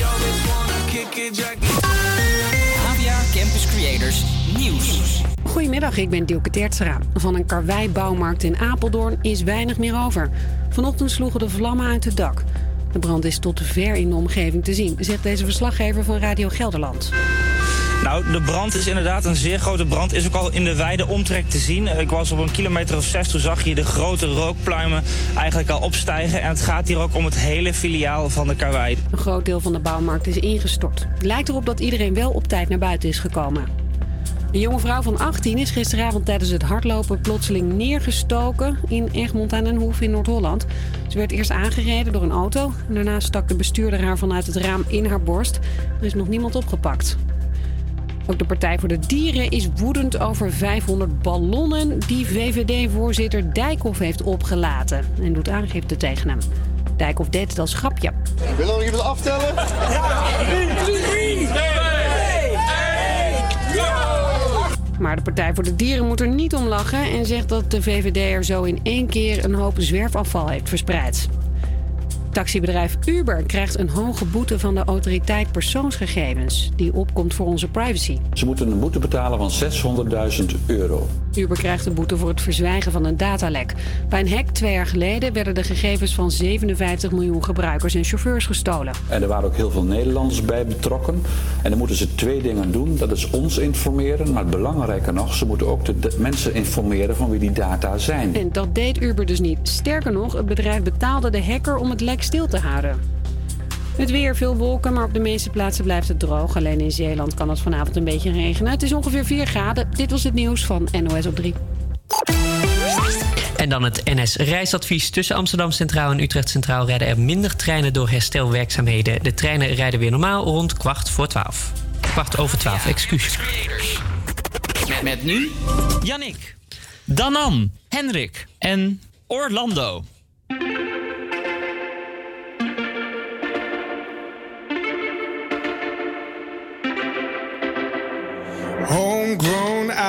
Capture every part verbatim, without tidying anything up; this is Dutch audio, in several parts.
H v A Campus Creators Nieuws. Goedemiddag, ik ben Dilke Tertseraan. Van een Karwei-bouwmarkt in Apeldoorn is weinig meer over. Vanochtend sloegen de vlammen uit het dak. De brand is tot ver in de omgeving te zien, zegt deze verslaggever van Radio Gelderland. Nou, de brand is inderdaad een zeer grote brand. Is ook al in de wijde omtrek te zien. Ik was op een kilometer of zes, toen zag je de grote rookpluimen eigenlijk al opstijgen. En het gaat hier ook om het hele filiaal van de Karwei. Een groot deel van de bouwmarkt is ingestort. Het lijkt erop dat iedereen wel op tijd naar buiten is gekomen. Een jonge vrouw van achttien is gisteravond tijdens het hardlopen plotseling neergestoken in Egmond aan den Hoef in Noord-Holland. Ze werd eerst aangereden door een auto. Daarna stak de bestuurder haar vanuit het raam in haar borst. Er is nog niemand opgepakt. Ook de Partij voor de Dieren is woedend over vijfhonderd ballonnen die V V D-voorzitter Dijkhoff heeft opgelaten en doet aangifte tegen hem. Dijkhoff deed het als grapje. Wil je nog iemand aftellen? Ja! drie, twee, één, go! Maar de Partij voor de Dieren moet er niet om lachen en zegt dat de V V D er zo in één keer een hoop zwerfafval heeft verspreid. Taxibedrijf Uber krijgt een hoge boete van de autoriteit persoonsgegevens, die opkomt voor onze privacy. Ze moeten een boete betalen van zeshonderdduizend euro. Uber krijgt een boete voor het verzwijgen van een datalek. Bij een hack twee jaar geleden werden de gegevens van zevenenvijftig miljoen gebruikers en chauffeurs gestolen. En er waren ook heel veel Nederlanders bij betrokken. En dan moeten ze twee dingen doen. Dat is ons informeren, maar belangrijker nog, ze moeten ook de, de mensen informeren van wie die data zijn. En dat deed Uber dus niet. Sterker nog, het bedrijf betaalde de hacker om het lek stil te houden. Het weer, veel wolken, maar op de meeste plaatsen blijft het droog. Alleen in Zeeland kan het vanavond een beetje regenen. Het is ongeveer vier graden. Dit was het nieuws van N O S op drie. En dan het N S reisadvies. Tussen Amsterdam Centraal en Utrecht Centraal rijden er minder treinen door herstelwerkzaamheden. De treinen rijden weer normaal rond kwart voor twaalf. Kwart over twaalf, excuus. Met, met nu Yannick, Danan, Henrik en Orlando. Homegrown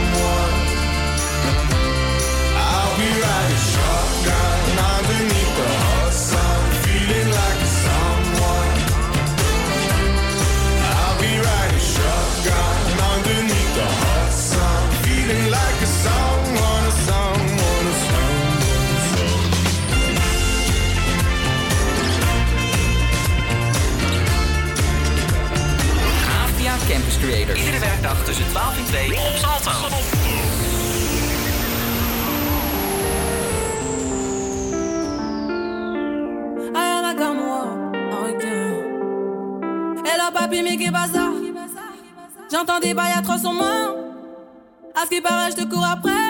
I'll be riding shotgun underneath the hot sun, feeling like a someone. I'll be riding shotgun underneath the hot sun. werkdag tussen twaalf en twee op Salto. Hello papi, mais qu'est-ce que ça? J'entends des bails atroces en main. À ce qui paraît, je te cours après.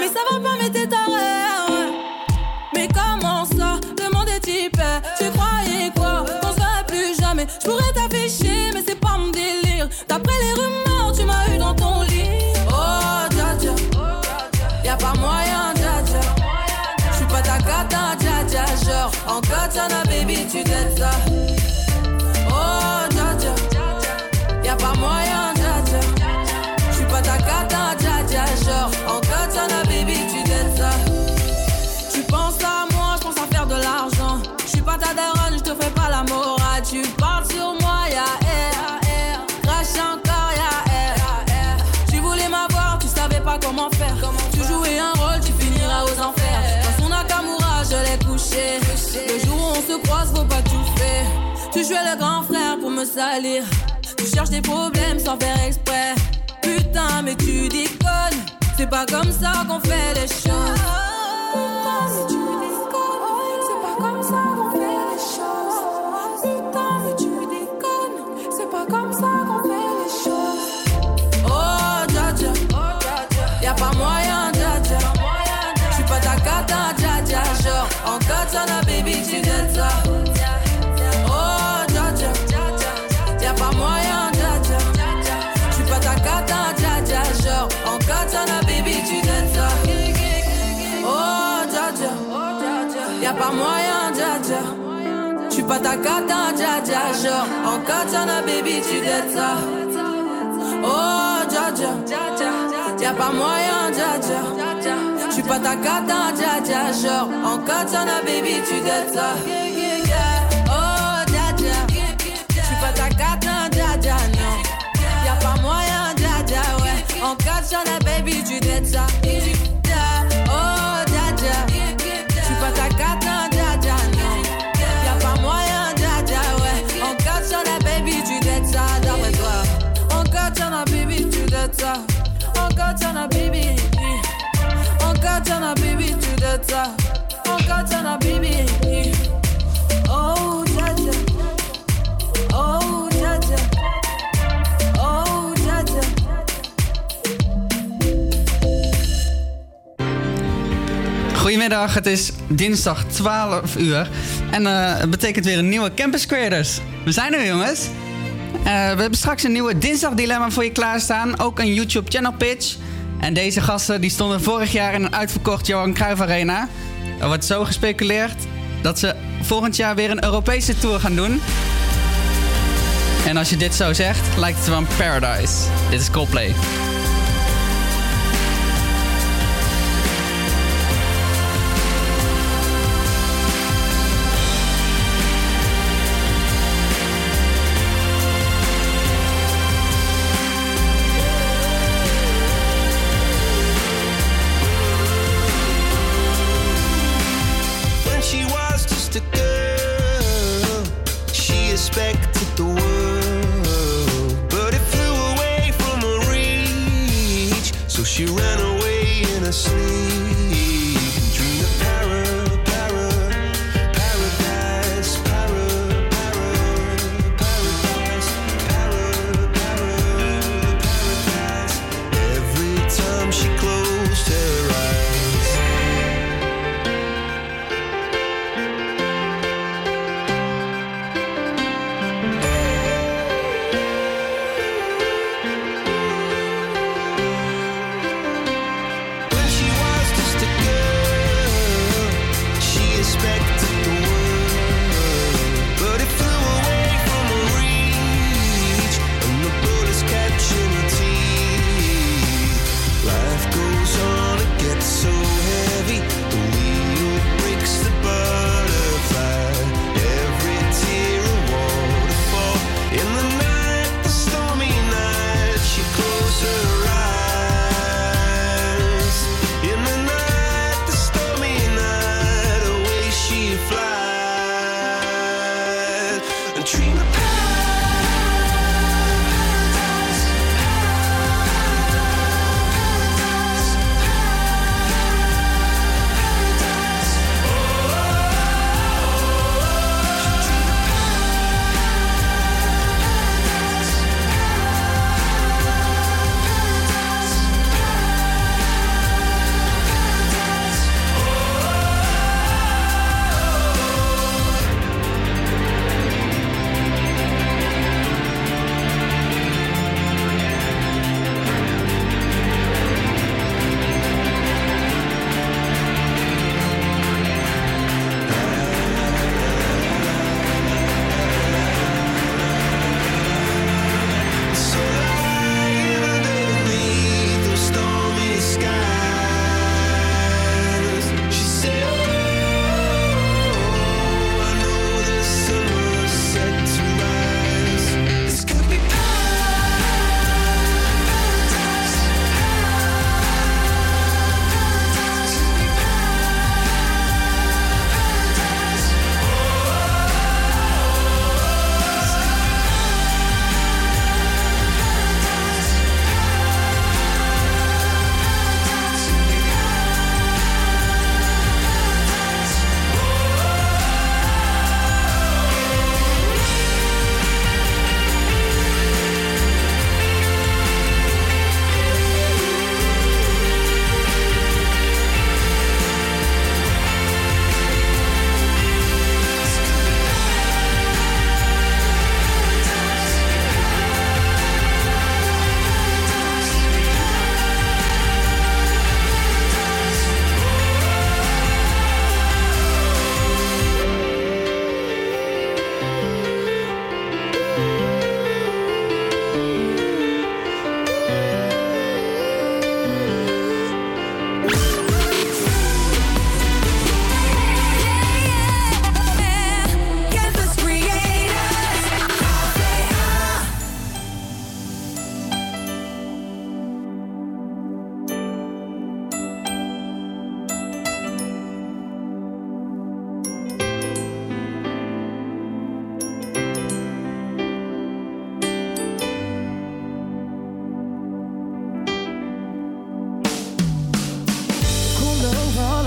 Mais ça va pas, mais t'es taré. Mais comment ça? Le monde est typé. Tu croyais quoi? On se verrait plus jamais. Je pourrais t'afficher, mais c'est pas mon délire. D'après les rumeurs, tu m'as eu dans ton lit. Oh, dja dja. Y'a pas moyen, dja dja. J'suis pas ta gata, dja dja. Genre, en katana, baby, tu t'aides ça. Oh, dja dja. Y'a pas moyen, dja dja. J'suis pas ta gata, dja dja. Genre, en katana, baby, tu t'aides ça. Tu penses à moi, j'pense à faire de l'argent. J'suis pas ta daronne, j'te fais pas la morale. Tu parles sur moi, y'a air. Crache encore, y'a air. Tu voulais m'avoir, tu savais pas comment faire. Tu jouais un rôle, tu finiras aux enfers. Dans son Akamura, je l'ai couché. Le jour où on se croise, faut pas tout faire. Tu jouais le grand frère pour me salir. Tu cherches des problèmes sans faire exprès. Putain, mais tu déconnes. C'est pas comme ça qu'on fait les choses. Putain, mais tu déconnes. C'est pas comme ça qu'on fait les choses. Putain, mais tu déconnes. C'est pas comme ça qu'on fait les choses. Oh, dja dja. Y'a pas moyen, dja dja. J'suis pas ta gata, dja dja. Genre, en katana, baby, tu t'aides ça. Y'a pas moyen, dja dja. J'suis pas ta gata, dja dja. Genre, en katana, baby, tu t'aides ça. Oh, dja dja. Y'a pas moyen, dja dja. J'suis pas ta gata, dja dja. Genre, en katana, baby, tu t'aides ça. Oh, dja dja. J'suis pas ta gata, dja dja, non. Y'a pas moyen, dja dja, ouais. En katana, baby, tu t'aides ça. Oh, dja dja. Ta gata, dja dja, non. Y'a pas moyen, dja dja, ouais. On katana, baby, tu dead ça. D'après toi. On katana, baby, tu dead ça. On katana, baby. On katana, baby, tu dead ça. On katana, baby. Oh, dja dja. Oh, dja dja. Oh, dja dja. Goedemiddag, het is dinsdag twaalf uur en uh, het betekent weer een nieuwe Campus Creators. We zijn er, jongens. Uh, we hebben straks een nieuwe dinsdag dilemma voor je klaarstaan, ook een YouTube channel pitch. En deze gasten die stonden vorig jaar in een uitverkocht Johan Cruijff Arena. Er wordt zo gespeculeerd dat ze volgend jaar weer een Europese tour gaan doen. En als je dit zo zegt, lijkt het wel een paradise. Dit is Coldplay.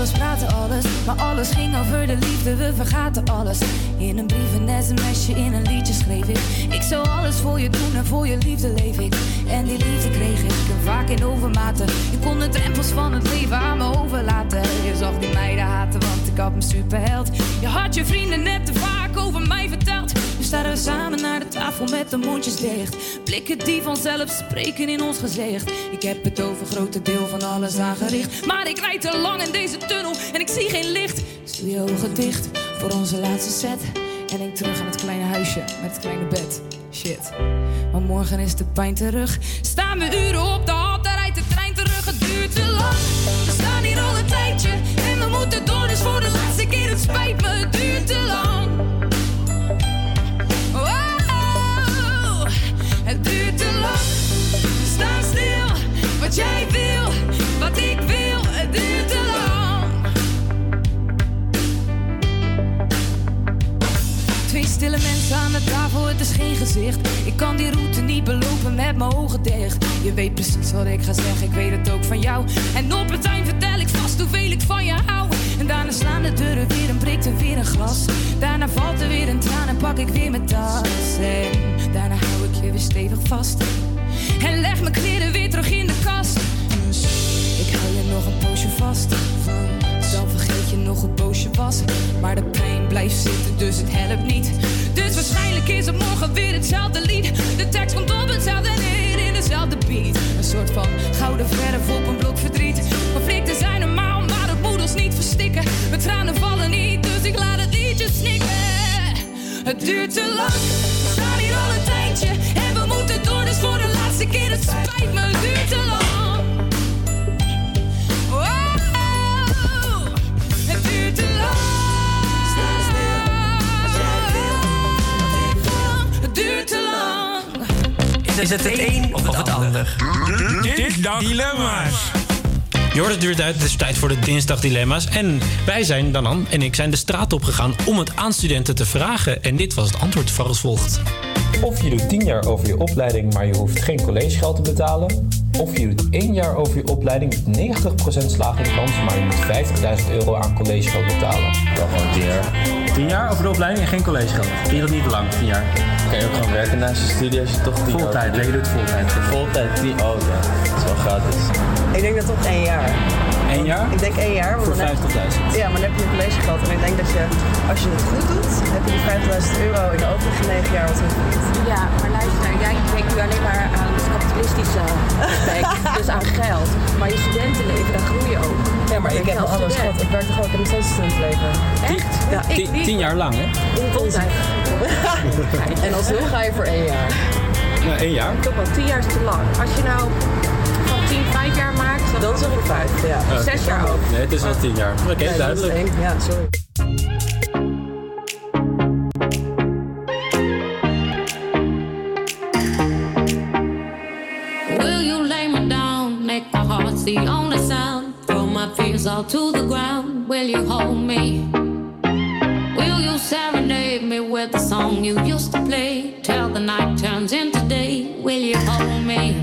alles, praten alles. Maar alles ging over de liefde, we vergaten alles. In een brief, een sms'je, in een liedje schreef ik. Ik zou alles voor je doen en voor je liefde leef ik. En die liefde kreeg ik, en vaak in overmaten. Je kon de drempels van het leven aan me overlaten. Je zag die meiden haten, want ik had mijn superheld. Je had je vrienden net te vaak over mij verteld. Nu staan we samen naar de tafel met de mondjes dicht. Blikken die vanzelf spreken in ons gezicht. Ik heb het over grote deel van alles aangericht. Maar ik rijd te lang in deze tunnel en ik zie geen licht. Dus doe je ogen dicht voor onze laatste set. En denk terug aan het kleine huisje met het kleine bed. Shit. Maar morgen is de pijn terug. Staan we uren op de hal, daar rijdt de trein terug. Het duurt te lang, we staan hier al een tijdje. En we moeten door, dus voor de laatste keer het spijt me. Het duurt te lang. Wow, het duurt te lang. We staan stil, wat jij wil, wat ik wil. Het duurt te lang. Twee stille mensen aan de tafel, het is geen gezicht. Ik kan die route niet belopen met mijn ogen dicht. Je weet precies wat ik ga zeggen, ik weet het ook van jou. En op het eind vertel ik vast hoeveel ik van je hou. En daarna slaan de deuren weer en breekt er weer een glas. Daarna valt er weer een traan en pak ik weer mijn tas. En daarna hou ik je weer stevig vast. En leg mijn kleren weer terug in de kast. Ik hou je nog een poosje vast. Dan vergeet je nog een poosje was. Maar de pijn blijft zitten, dus het helpt niet. Dus waarschijnlijk is het morgen weer hetzelfde lied. De tekst komt op hetzelfde neer in dezelfde beat. Een soort van gouden verf op een blok verdriet. Conflicten zijn normaal, maar dat moet ons niet verstikken. Mijn tranen vallen niet, dus ik laat het liedje snikken. Het duurt te lang, we staan hier al een tijdje. En we moeten door, dus voor de laatste keer het spijt me. Het duurt te lang. Is het het een of het ander? Dinsdag Dilemma's. Jordan duurt uit, het is tijd voor de Dinsdag Dilemma's. En wij zijn, Danan en ik, zijn de straat opgegaan om het aan studenten te vragen. En dit was het antwoord van als volgt. Of je doet tien jaar over je opleiding, maar je hoeft geen collegegeld te betalen. Of je doet één jaar over je opleiding met negentig procent slagingskans, maar je moet vijftigduizend euro aan collegegeld betalen. Dan gewoon tien jaar. Tien jaar over de opleiding en geen collegegeld. Vind je dat niet te lang, tien jaar? Kan je ook gewoon werken naast je studie als je toch tien jaar... Voltijd, nee, je doet voltijd. Voltijd, tien, oh ja, dat is wel gratis. Ik denk dat toch één jaar. Eén jaar? Ik denk één jaar. Voor vijftigduizend. Ja, maar dan heb je een collegegeld en ik denk dat je, als je het goed doet, heb je die vijftigduizend euro in de overige negen jaar wat terugvliegt. Ja, maar luister, jij denkt nu alleen maar aan het kapitalistische aspect, dus aan geld. Maar je studentenleven, daar groei je ook. Ja, maar ik heb al alles gehad. Ik werk toch ook in mijn zesde studentenleven. Echt? Ja, ik niet. Tien jaar lang, hè? Altijd. En alsnog ga je voor één jaar. Ja, één jaar? Toch wel, tien jaar is te lang. Als je nou... vijf jaar maakt, dan zeg ik vijf. Ja. Oh, zes jaar ook. Nee, het is al tien jaar. Oké, okay, ja, duidelijk. Denk, ja, sorry. Will you lay me down, make my heart the only sound, throw my fears all to the ground, will you hold me? Will you serenade me with the song you used to play, till the night turns into day, will you hold me?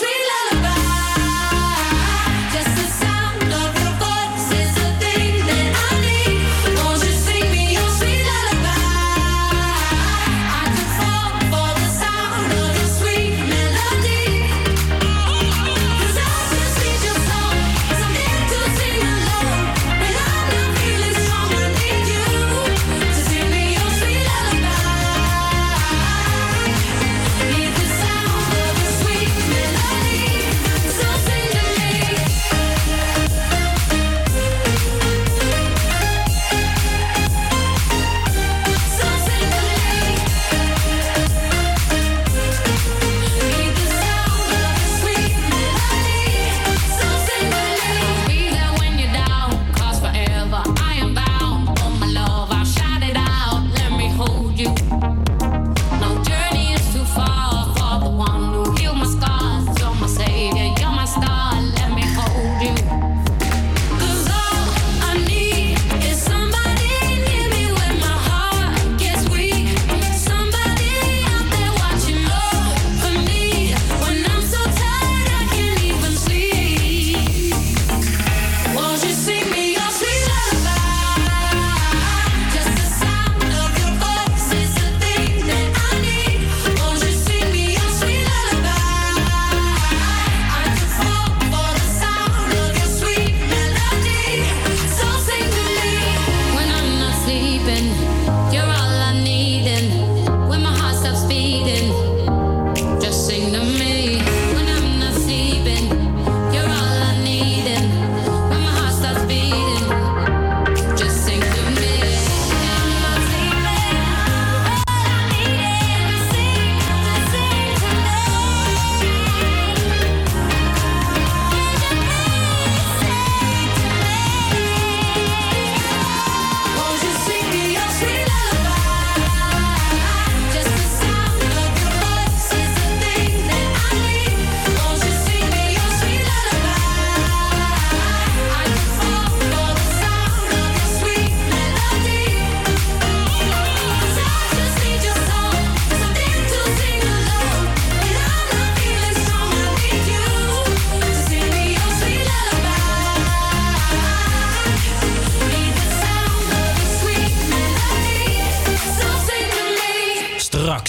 Sweet.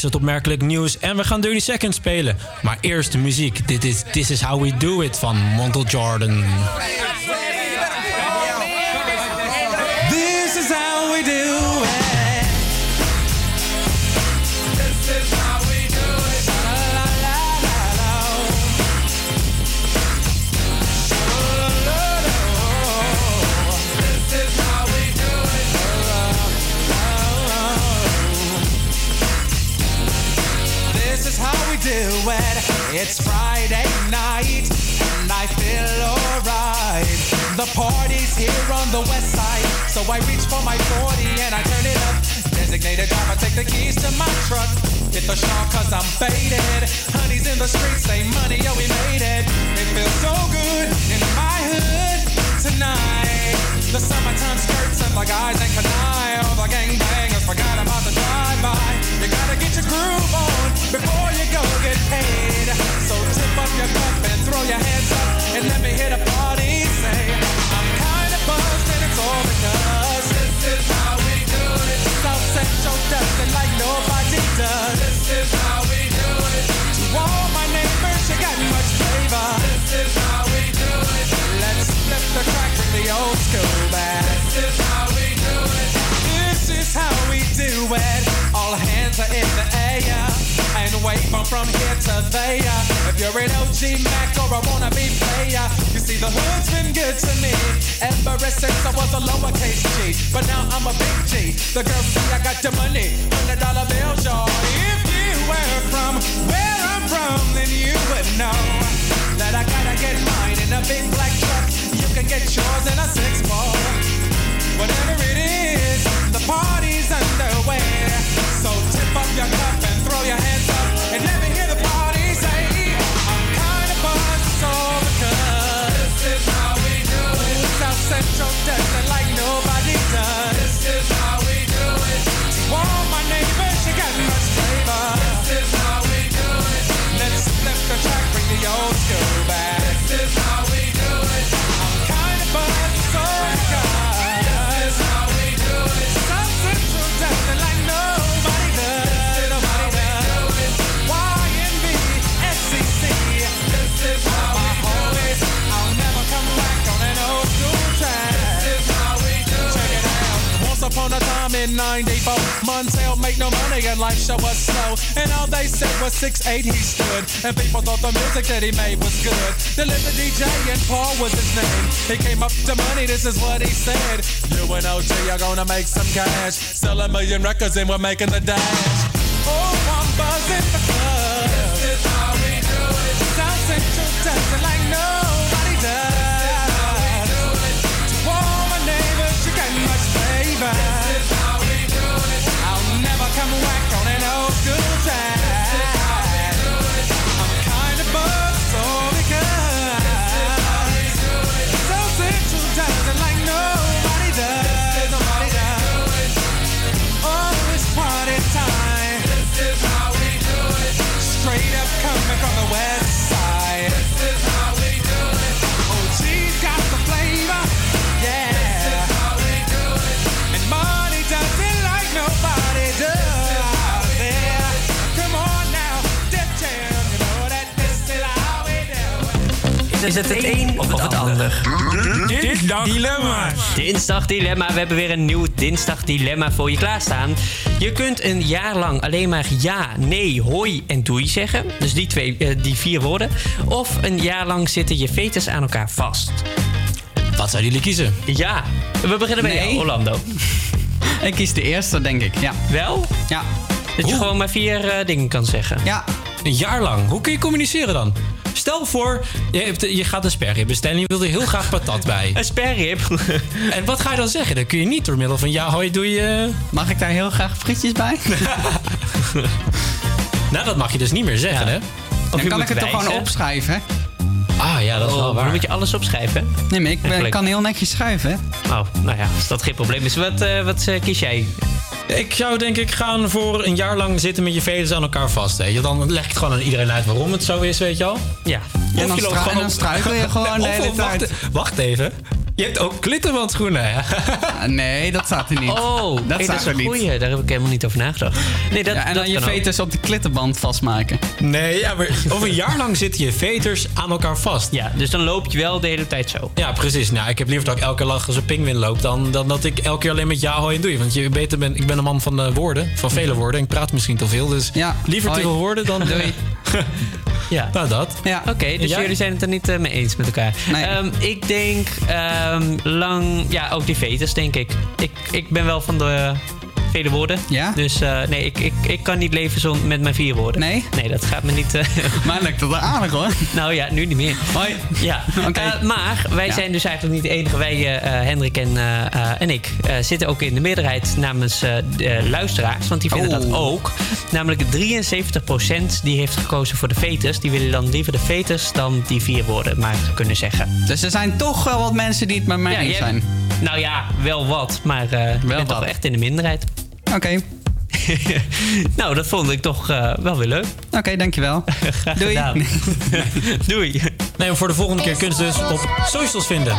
straks het opmerkelijk nieuws en we gaan dertig seconds spelen. Maar eerst de muziek. Dit is This Is How We Do It van Montel Jordan. This is how we do it. It's Friday night and I feel alright. The party's here on the west side, so I reach for my forty and I turn it up. Designated driver, take the keys to my truck. Hit the shop cause I'm faded. Honey's in the streets, say money, yo, we made it. It feels so good in my hood tonight. The summertime skirts and the guys ain't canine. All the gangbangers forgot about the drive-by. You gotta get your groove on before you go get paid. So tip up your cup and throw your hands up and let me hit a party. Say, I'm kinda buzzed and it's all because this is how we do it. South Central does it like nobody does. This is how we do it. To all my neighbors, you got much flavor. This is how we do it. Let's flip the crack with the old school back. This is how we do it. This is how we do it. All hands are in the air and wave on from here to there. If you're an O G Mac or a wannabe player, you see the hood's been good to me ever since I was a lowercase G. But now I'm a big G. The girls see I got the money, hundred dollar bills, y'all. If you were from where I'm from, then you would know that I gotta get mine in a big black truck. You can get yours in a six ball. Whatever it is. The party's underway, so tip up your cup and throw your hands up and let me hear the party say, I'm kinda buzzed, it's all because this is how we do it. South Central does it like nobody does. This is how we do it. To all my neighbors, you got much flavor. This is how we do it. Let's flip the track, bring the old school back. This is how we do it. I'm kinda buzzed, it's all because this is how we do it. Nothing like nobody does. This is nobody does. Do Y N B, S E C. This is how we do it. I'll never come back on an old school track. This is how we do it. Check it out. Once upon a time in ninety-four, Montel made no money and life show was slow. And all they said was six eight he stood. And people thought the music that he made was good. The little D J and Paul was his name. He came up to money, this is what he said. You and O G are gonna make some cash. Sell a million records and we're making the dash. Oh, I'm buzzing the club. This is how we do it. South Central does it like nobody does. This is how we do it. To all my neighbors, you got much flavor. This is how we do it. I'll never come back on an old school time. This is how we do it. I'm kind of buzzed, so because. Doesn't like nobody does. This is nobody does. Do oh, it's party time. This is how we do it. Straight up coming from the west side. This is how we do it. O G's got the flavor, yeah. This is how we do it. And money doesn't like nobody does. Yeah. Come on now, dip jam. You know that this is how we do it. Is het het een of het ander? Dinsdag Dilemma's. Dinsdag Dilemma. We hebben weer een nieuw Dinsdag Dilemma voor je klaarstaan. Je kunt een jaar lang alleen maar ja, nee, hoi en doei zeggen. Dus die, twee, uh, die vier woorden. Of een jaar lang zitten je veters aan elkaar vast. Wat zouden jullie kiezen? Ja. We beginnen bij nee. jou, Orlando. Ik kies de eerste, denk ik. Ja. Wel? Ja. Dat Hoe? je gewoon maar vier uh, dingen kan zeggen. Ja. Een jaar lang. Hoe kun je communiceren dan? Stel voor, je, hebt, je gaat een sperrip bestellen en je wilt er heel graag patat bij. Een sperrip? En wat ga je dan zeggen? Dan kun je niet door middel van ja, hoi, doe je... Mag ik daar heel graag frietjes bij? Nou, dat mag je dus niet meer zeggen, ja. hè? Of dan kan ik het wijzen. toch gewoon opschrijven, hè? Ah ja, dat is oh, wel waar. Dan moet je alles opschrijven. Nee, maar ik ben, kan heel netjes schrijven, hè? Oh, nou ja, als dat geen probleem is. Wat, uh, wat uh, kies jij? Ik zou denk ik gaan voor een jaar lang zitten met je veters aan elkaar vast. Hè. Dan leg ik het gewoon aan iedereen uit waarom het zo is, weet je al. Ja. En dan, stra- en dan struikel je gewoon de hele tijd. Wacht, wacht even. Je hebt ook klittenbandschoenen, hè? Ja, nee, dat staat er niet. Oh, dat, hey, staat dat is er een goeie. Niet. Daar heb ik helemaal niet over nagedacht. Nee, dat, ja, en dat dan je veters ook op de klittenband vastmaken. Nee, ja, maar over een jaar lang zitten je veters aan elkaar vast. Ja, dus dan loop je wel de hele tijd zo. Ja, precies. Nou, ik heb liever dat ik elke keer lach als een pinguïn loop... Dan, dan dat ik elke keer alleen met ja, hoi en doei. Want je beter ben, ik ben een man van de woorden, van vele woorden. En ik praat misschien te veel, dus ja, liever hoi. Te veel woorden dan... Doei. Ja. Nou, dat. Ja. Oké, okay, dus ja? Jullie zijn het er niet uh, mee eens met elkaar. Nee. Um, ik denk um, lang... Ja, ook die veters, denk ik. Ik, ik ben wel van de... vele woorden. Ja? Dus uh, nee, ik, ik, ik kan niet leven zon met mijn vier woorden. Nee? Nee, dat gaat me niet... Uh... Maar lukt dat wel aardig, hoor. Nou ja, nu niet meer. Hoi. Ja. Okay. Uh, maar wij ja. zijn dus eigenlijk niet de enige. Wij, uh, Hendrik en, uh, uh, en ik, uh, zitten ook in de meerderheid namens uh, de luisteraars. Want die vinden oh. dat ook. Namelijk drieënzeventig procent die heeft gekozen voor de veters. Die willen dan liever de veters dan die vier woorden maar kunnen zeggen. Dus er zijn toch wel wat mensen die het met mij ja, eens zijn. Hebt, nou ja, wel wat. Maar uh, wel ik ben wat. Toch echt in de minderheid. Oké. Okay. Nou, dat vond ik toch uh, wel weer leuk. Oké, okay, dankjewel. Graag Doei. Gedaan. Doei. Nee, maar voor de volgende keer kun je dus op socials vinden.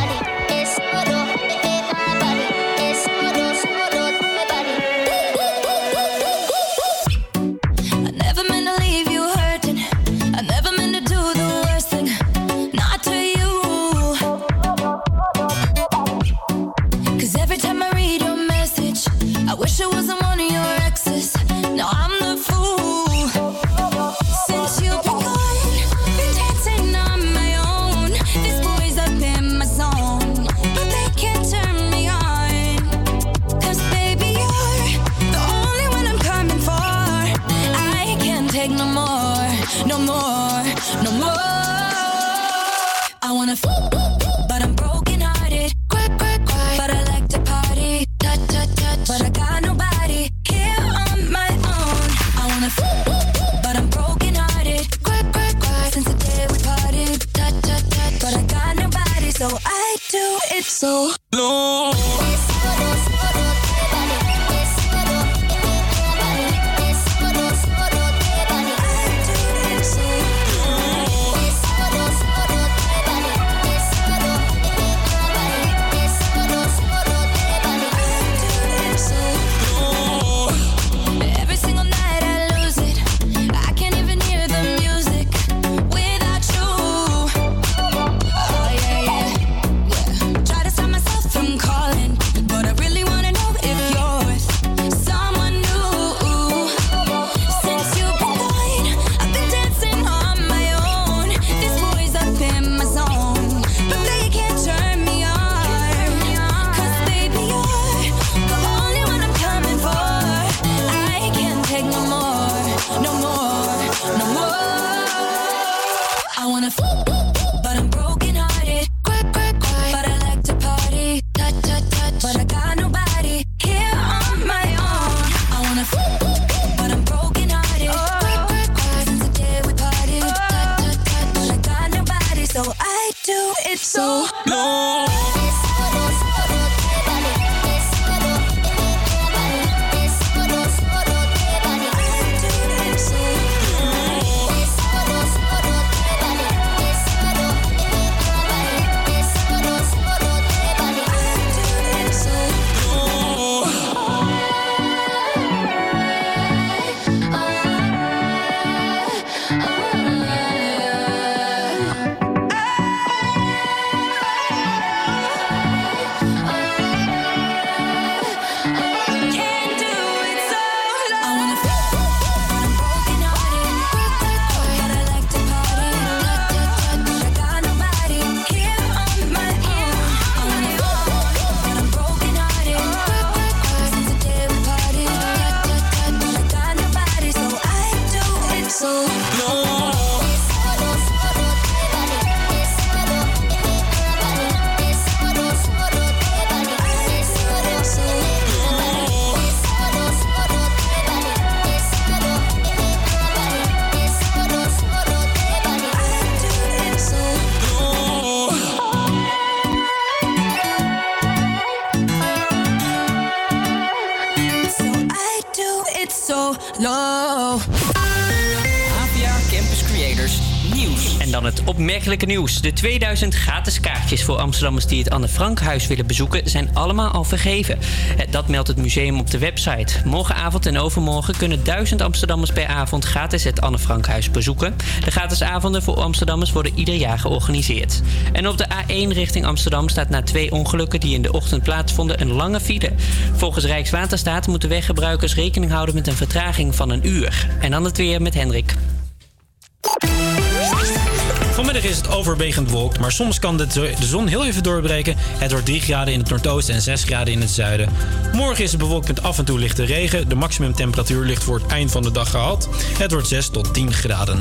So long. nieuws. En dan het opmerkelijke nieuws. De tweeduizend gratis kaartjes voor Amsterdammers die het Anne Frankhuis willen bezoeken zijn allemaal al vergeven. Dat meldt het museum op de website. Morgenavond en overmorgen kunnen duizend Amsterdammers per avond gratis het Anne Frankhuis bezoeken. De gratis avonden voor Amsterdammers worden ieder jaar georganiseerd. En op de A één richting Amsterdam staat na twee ongelukken die in de ochtend plaatsvonden een lange file. Volgens Rijkswaterstaat moeten weggebruikers rekening houden met een vertraging van een uur. En dan het weer met Hendrik. Vanmiddag is het overwegend bewolkt, maar soms kan de, de zon heel even doorbreken. Het wordt drie graden in het noordoosten en zes graden in het zuiden. Morgen is het bewolkt met af en toe lichte regen. De maximumtemperatuur ligt voor het eind van de dag gehaald. Het wordt zes tot tien graden.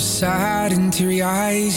Sad into your eyes,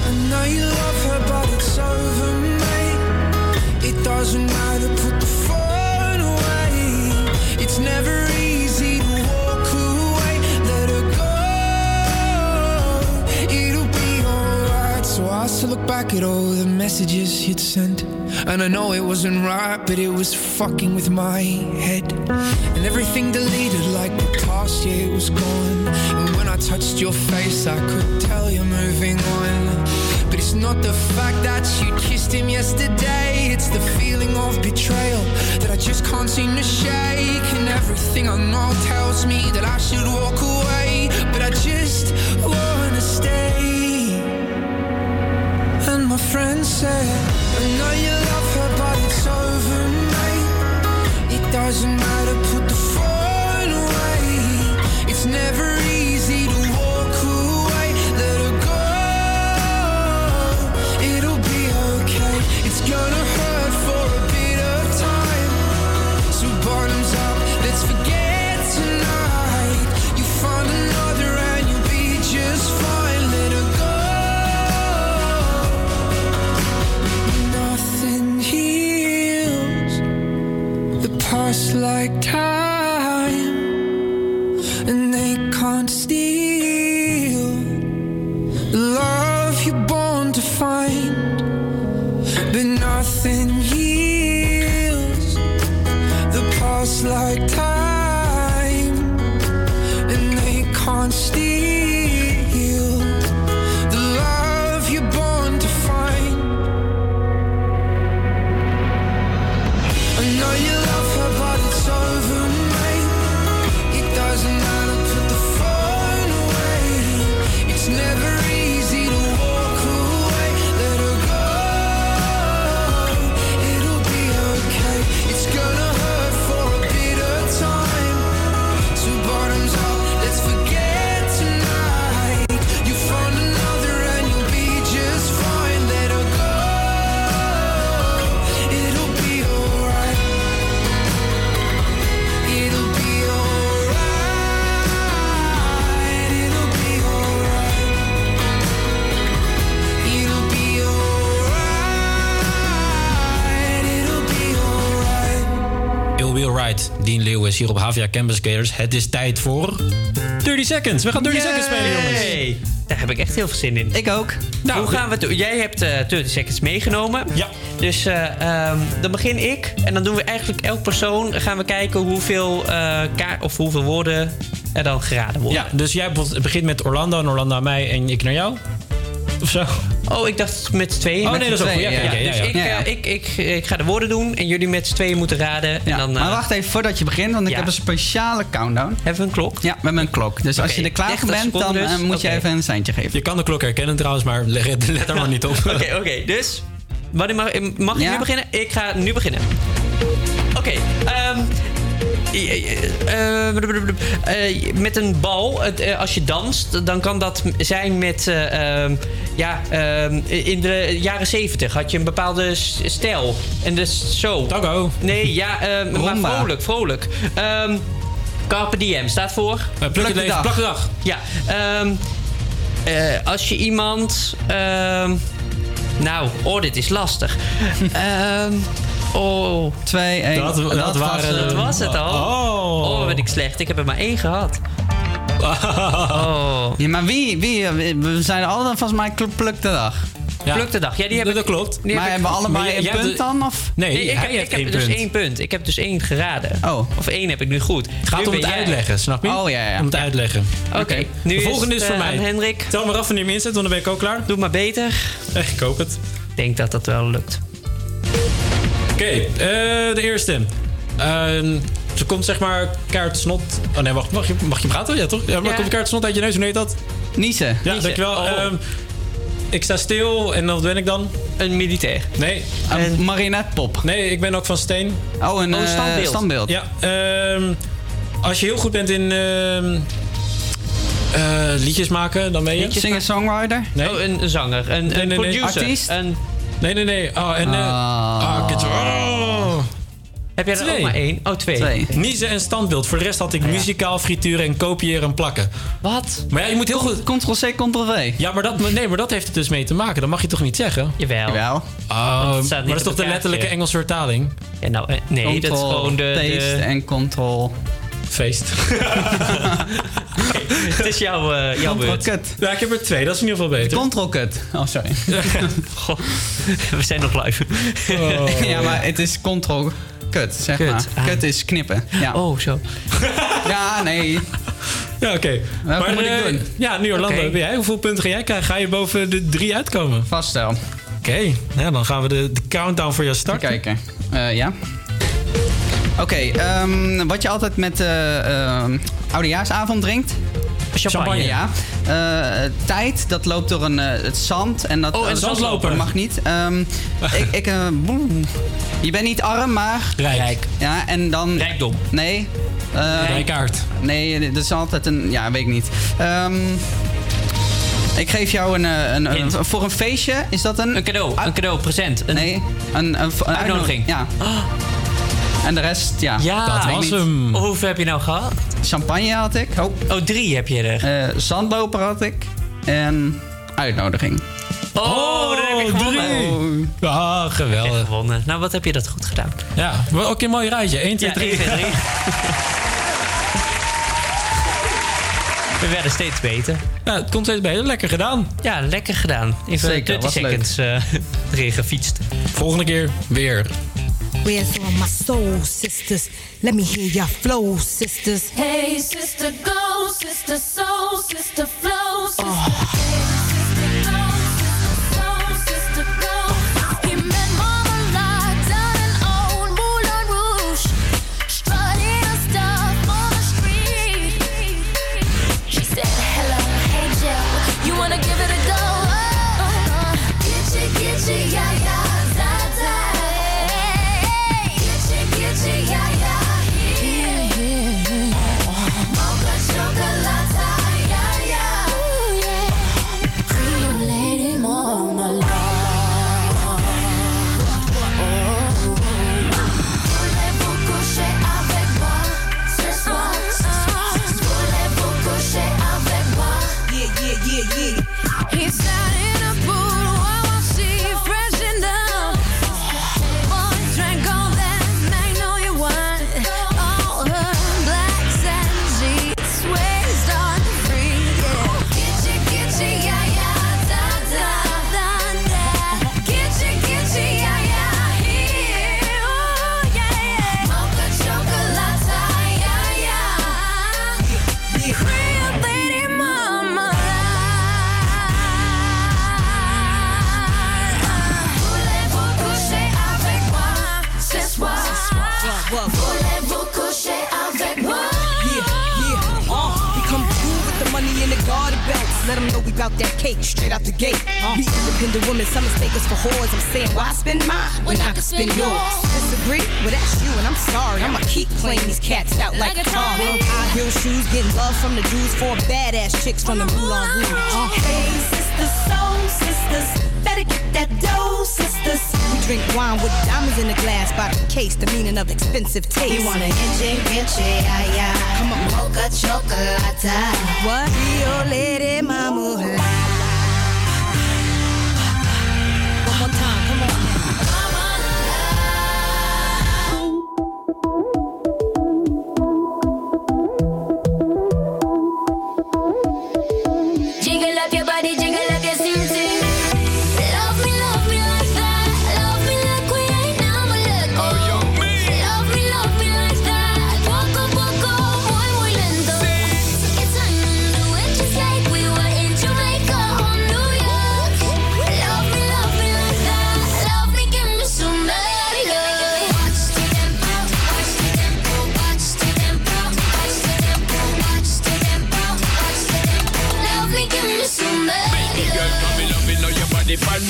I know you love her, but it's over, mate. It doesn't matter, put the phone away. It's never easy to walk away. Let her go, it'll be alright. So I still look back at all the messages you'd sent, and I know it wasn't right, but it was fucking with my head. And everything deleted like the past year was gone. And when I touched your face, I could tell you're moving on. But it's not the fact that you kissed him yesterday, it's the feeling of betrayal that I just can't seem to shake. And everything I know tells me that I should walk away, but I just wanna stay. And my friend said, I know you love her, but it's over, mate. It doesn't matter, put the phone away. It's never easy to walk away. Let her go, it'll be okay. It's gonna hurt for a bit of time, so bottoms up, let's forget tonight. You find another and you'll be just fine. Let her go. Nothing heals the past like time, and they can't steal the love you're born to find. But nothing heals the past like time, and they can't steal the love you're born to find. I know you love her, but it's over, mate. It doesn't matter, put the phone away. It's never easy to walk away. Let her go, it'll be okay. It's gonna hurt for a bit of time, so bottoms up, let's forget tonight. You find another and you'll be just fine. Let her go, it'll be alright. It'll be alright. It'll be alright. It'll be alright. It'll be alright. It'll be alright. Dean Lewis hier op H v A Campus Creators. Het is tijd voor dertig seconds. We gaan dertig seconds spelen, jongens. Hey, daar heb ik echt heel veel zin in. Ik ook. Nou, Hoe gaan we het doen? Jij hebt eh, dertig seconds meegenomen. Ja. Dus eh, ehm, dan begin ik. En dan doen we eigenlijk elk persoon. Gaan we kijken hoeveel, eh, ka- of hoeveel woorden er dan geraden worden. Ja, dus jij bijvoorbeeld begint met Orlando en Orlando aan mij en ik naar jou? Of zo? Oh, ik dacht met z'n tweeën. Oh, nee, dat is ook goed. Ja, oké, oké, ja, Dus ja. ik, eh, Ja. ik, ik, ik ga de woorden doen. En jullie met z'n tweeën moeten raden. En Ja, dan, eh, maar wacht even voordat je begint, want ik Ja. heb een speciale countdown. Hebben we een klok? Ja, met mijn klok. Dus als Oké, je er klaar voor dertig bent, dan seconden eh, dus. moet je Oké. even een seintje geven. Je kan de klok herkennen trouwens, maar let, let er maar niet op. Oké, oké. Dus, wanneer mag, mag ik Ja. nu beginnen? Ik ga nu beginnen. Oké, ehm, eh, eh, eh, eh, met een bal, het, eh, als je danst, dan kan dat zijn met... eh, ehm, ja, ehm, in de jaren zeventig had je een bepaalde s- stijl. En dus zo. Tango. Nee, ja, ehm, Rumba. maar vrolijk, vrolijk. Ehm, Carpe diem staat voor... Eh, pluk het de leven, dag. plak de dag. Ja, ehm, eh, als je iemand... ehm, nou, oh, dit is lastig. Ehm, oh, Twee, één. Dat- dat waren de- dat was het al. Oh. Oh, ben ik slecht. Ik heb er maar één gehad. Oh. Ja, maar wie, wie, eh, we zijn allemaal volgens mij kl- pluk de dag. Ja. Pluk de dag. Ja, die heb dat ik- klopt. die heb Maar ik- hebben we Maar allebei jij- een jij hebt punt de- dan? Of? Nee, Nee, ik hij heb, heeft ik heb één dus punt. één punt. Ik heb dus één geraden. Oh. Of één heb ik nu goed. Het gaat om het uitleggen, snap je? Oh, ja, ja. Om het uitleggen. Oké. Nu De volgende is, het, voor eh, mij. aan Hendrik. Tel maar af wanneer je hem inzet, want dan ben ik ook klaar. Doe maar beter. Eh, Ik hoop het. Ik denk dat dat wel lukt. Oké, eh, de eerste. Ehm, ze komt zeg maar kaart snot. Oh nee, wacht. Mag je, mag je praten? Ja, toch? Ja, maar Ja. komt kaart snot uit je neus? Hoe heet dat? Niezen. Ja, dankjewel. Oh. Ehm, ik sta stil en wat ben ik dan? Een militair. Nee. Een marionetpop. Nee, ik ben ook van steen. Oh, een Oh, eh, standbeeld. standbeeld. Ja, ehm, als je heel goed bent in ehm, eh, liedjes maken, dan ben je... Singer-songwriter. Nee. Oh, een zanger. Een, Nee, een nee, nee. producer. Artiest? Een, Nee, nee, nee. Oh, en... eh, ah, kut. Oh. heb jij er Twee. ook maar één? Oh, twee. Twee. Niezen en standbeeld. Voor de rest had ik muzikaal frituren en kopiëren en plakken. Wat? Maar ja, je moet heel goed... Ctrl-C, Ctrl-V. Ja, maar dat, nee, maar dat heeft het dus mee te maken. Dat mag je toch niet zeggen? Jawel. Jawel. Oh, maar staat niet dat is op toch het de kaartje. letterlijke Engelse vertaling? Ja, nou, eh, nee, dat is gewoon de... Taste de- en Ctrl... Feest. het is jouw, eh, jouw Ctrl beurt. kut. Ja, ik heb er twee. Dat is in ieder geval beter. Ctrl kut. Oh, sorry. Goh, we zijn nog live. Oh. Ja, maar het is Ctrl kut, zeg Kut. maar. Ah. Kut is knippen. Ja, Oh, zo. ja nee. Ja, oké. Maar moet ik eh, doen? Ja, nu Orlando. Oké. Ben jij, hoeveel punten ga jij krijgen? Ga je boven de drie uitkomen? Vast wel. Oké. Ja, dan gaan we de, de countdown voor jou Even starten. kijken. Uh, ja. Oké, okay, um, wat je altijd met uh, uh, oudejaarsavond drinkt? Champagne. Champagne, ja. Uh, tijd, dat loopt door een, uh, het zand. En dat, oh, en uh, zandloper. Dat mag niet. Um, ik, ik, uh, je bent niet arm, maar... Rijk. Ja, en dan... Rijkdom. Nee. Uh, Rijkaard. Nee, dat is altijd een... Ja, weet ik niet. Um, ik geef jou een, een, een, een... Voor een feestje is dat een... Een cadeau. Uit, een cadeau, present. Een, nee. Een, een, een uitnodiging. Ja. Oh. En de rest, ja. Ja, dat was hem. Hoeveel heb je nou gehad? Champagne had ik. Oh, oh drie heb je er. Uh, zandloper had ik. En uitnodiging. Oh, oh dat heb ik gewonnen. Drie. Ah, geweldig. Ik heb gewonnen. Nou, wat heb je dat goed gedaan? Ja, ook okay, een mooi rijtje. één, twee, drie. We werden steeds beter. Nou, het komt steeds beter. Lekker gedaan. Ja, lekker gedaan. Ik heb dertig seconds uh, erin gefietst. Volgende keer weer. Where's all my soul sisters? Let me hear your flow, sisters. Hey, sister, go, sister, soul, sister, flow, sister. Oh. Let them know we bout that cake, straight out the gate. Uh. We independent women, some mistake us for whores. I'm saying, why spend mine when I can spend yours? Disagree? Well, that's you, and I'm sorry. I'ma keep playing these cats out like, like a car. High heel shoes, getting love from the dudes. Four badass chicks from the Moulin Rouge. Uh. Hey, sisters, soul sisters, better get that dough, sisters. We drink wine with diamonds in the glass by the case, the meaning of expensive taste. You want an inchy, inchy, ay, ay. Come on, mocha chocolate. What? Rio Lady Mama. One more time, come on. Jiggle up your body, jiggle up your sing sing. Love me, love me like that. Love me like we ain't never let go. Love me, love me like that. Poco, poco, muy, muy lento. It's a new way, just like we were.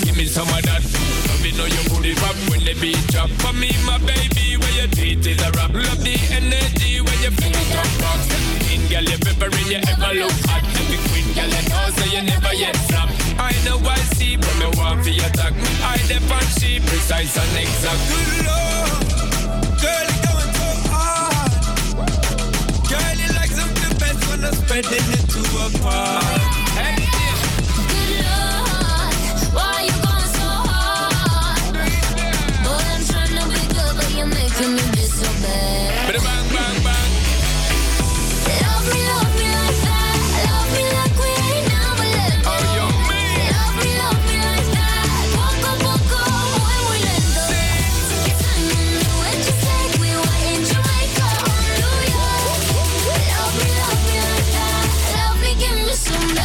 Give me some of that. Love me know you put it up when the beat drop. For me, my baby, where your teeth is a rap. Love the energy where your fingers are rocked. Queen, girl, you're peppering, you ever look hot. Every queen, girl, you know, so you never yet flop. I know I see, but me want for your talk. Me eye the fancy, precise and exact. Good lord, girl, you're going so hard. Girl, you like some of the best when I'm spreading it to a part. Hey, good lord. Why you going so hard? Boy, I'm trying to be good, but you're making me be so bad. Bang, bang, bang. Love me, love me like that. Love me like we ain't never let go. Love me, love me like that. Poco, poco, muy, muy lento. It's a new way, just like we were in Jamaica or New York. Love me, love me like that. Love me, give me some love.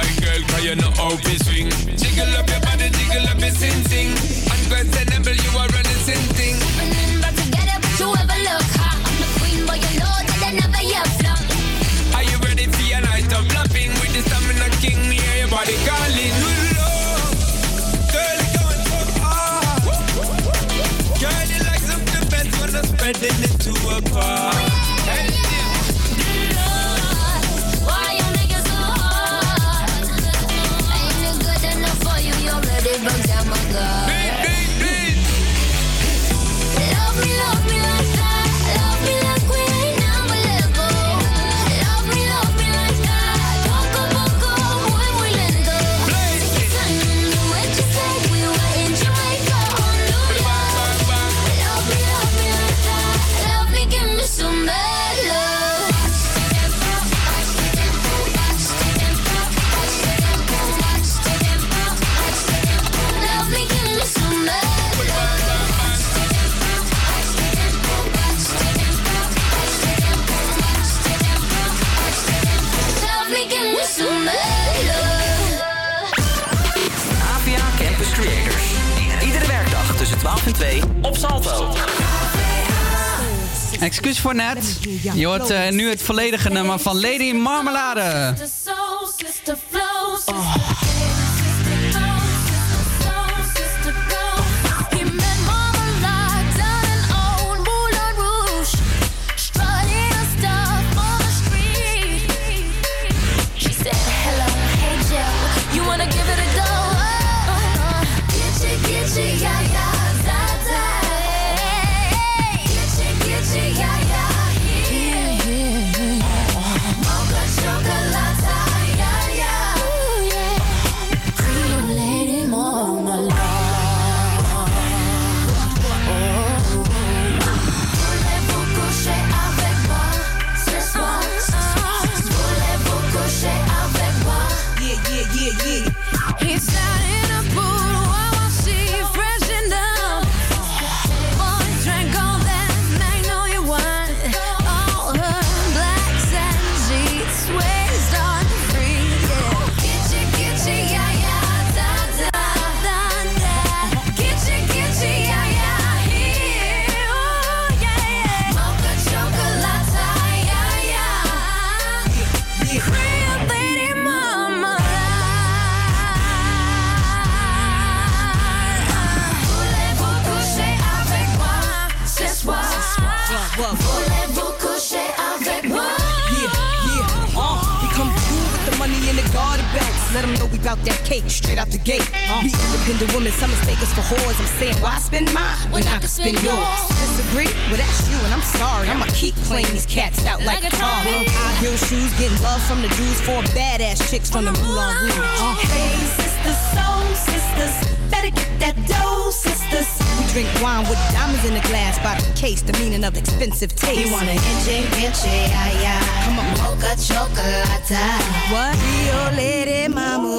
white girl, cause you know how to swing. Jiggle up your body, jiggle up your sing-sing. Unquestionable, you are running sin-ting. Remember to get it, but you ever look hot. I'm the queen, boy, you know that I never yet flop. Are you ready for your night of loving? With the stamina king, hear your body calling. Love, girl, you going so hard. Girl, you like something best when I'm spreading it to a bar. Big, big, big. Love me, love me like that. Love me like we ain't unbelievable. Love me, love me like that. Poco, poco, muy, muy lento. Time in the way you say we were in Jamaica on New York. Love me, love me like that. Love me, give me some bad love. HvA Campus Creators. Iedere werkdag tussen twaalf en twee op Salto. Excuus voor net. Je hoort uh, nu het volledige nummer van Lady Marmalade. Oh. Let them know we bout that cake, straight out the gate. Uh. We independent women, some mistake us for whores. I'm saying, why spend mine when, when I can spend yours? yours? Disagree? Well, that's you, and I'm sorry. I'ma keep playing these cats out like, like a car. High heel shoes, getting love from the dudes, four badass chicks from the Moulin Rouge. Uh. Hey, sisters, soul sisters, better get that dough, sisters. We drink wine with diamonds in the glass by the case, the meaning of expensive taste. You wanna enche, enche, ay, ay. Come on, mocha chocolate. What? Rio Lady Mama. One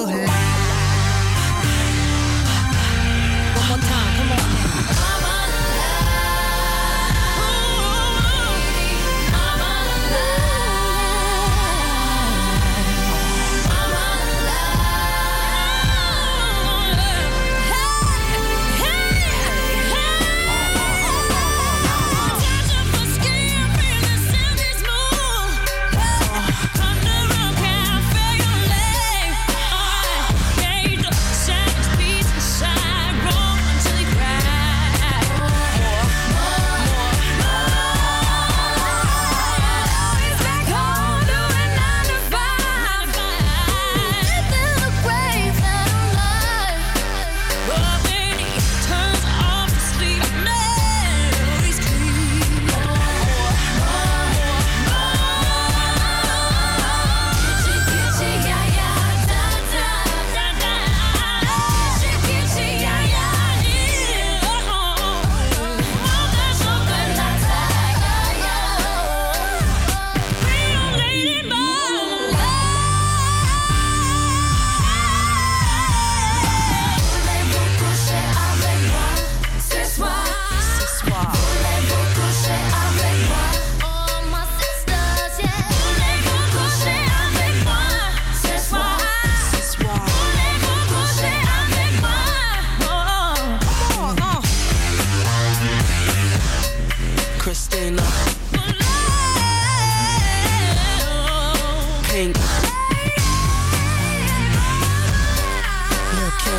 more time, come on. Mama love. Mama love.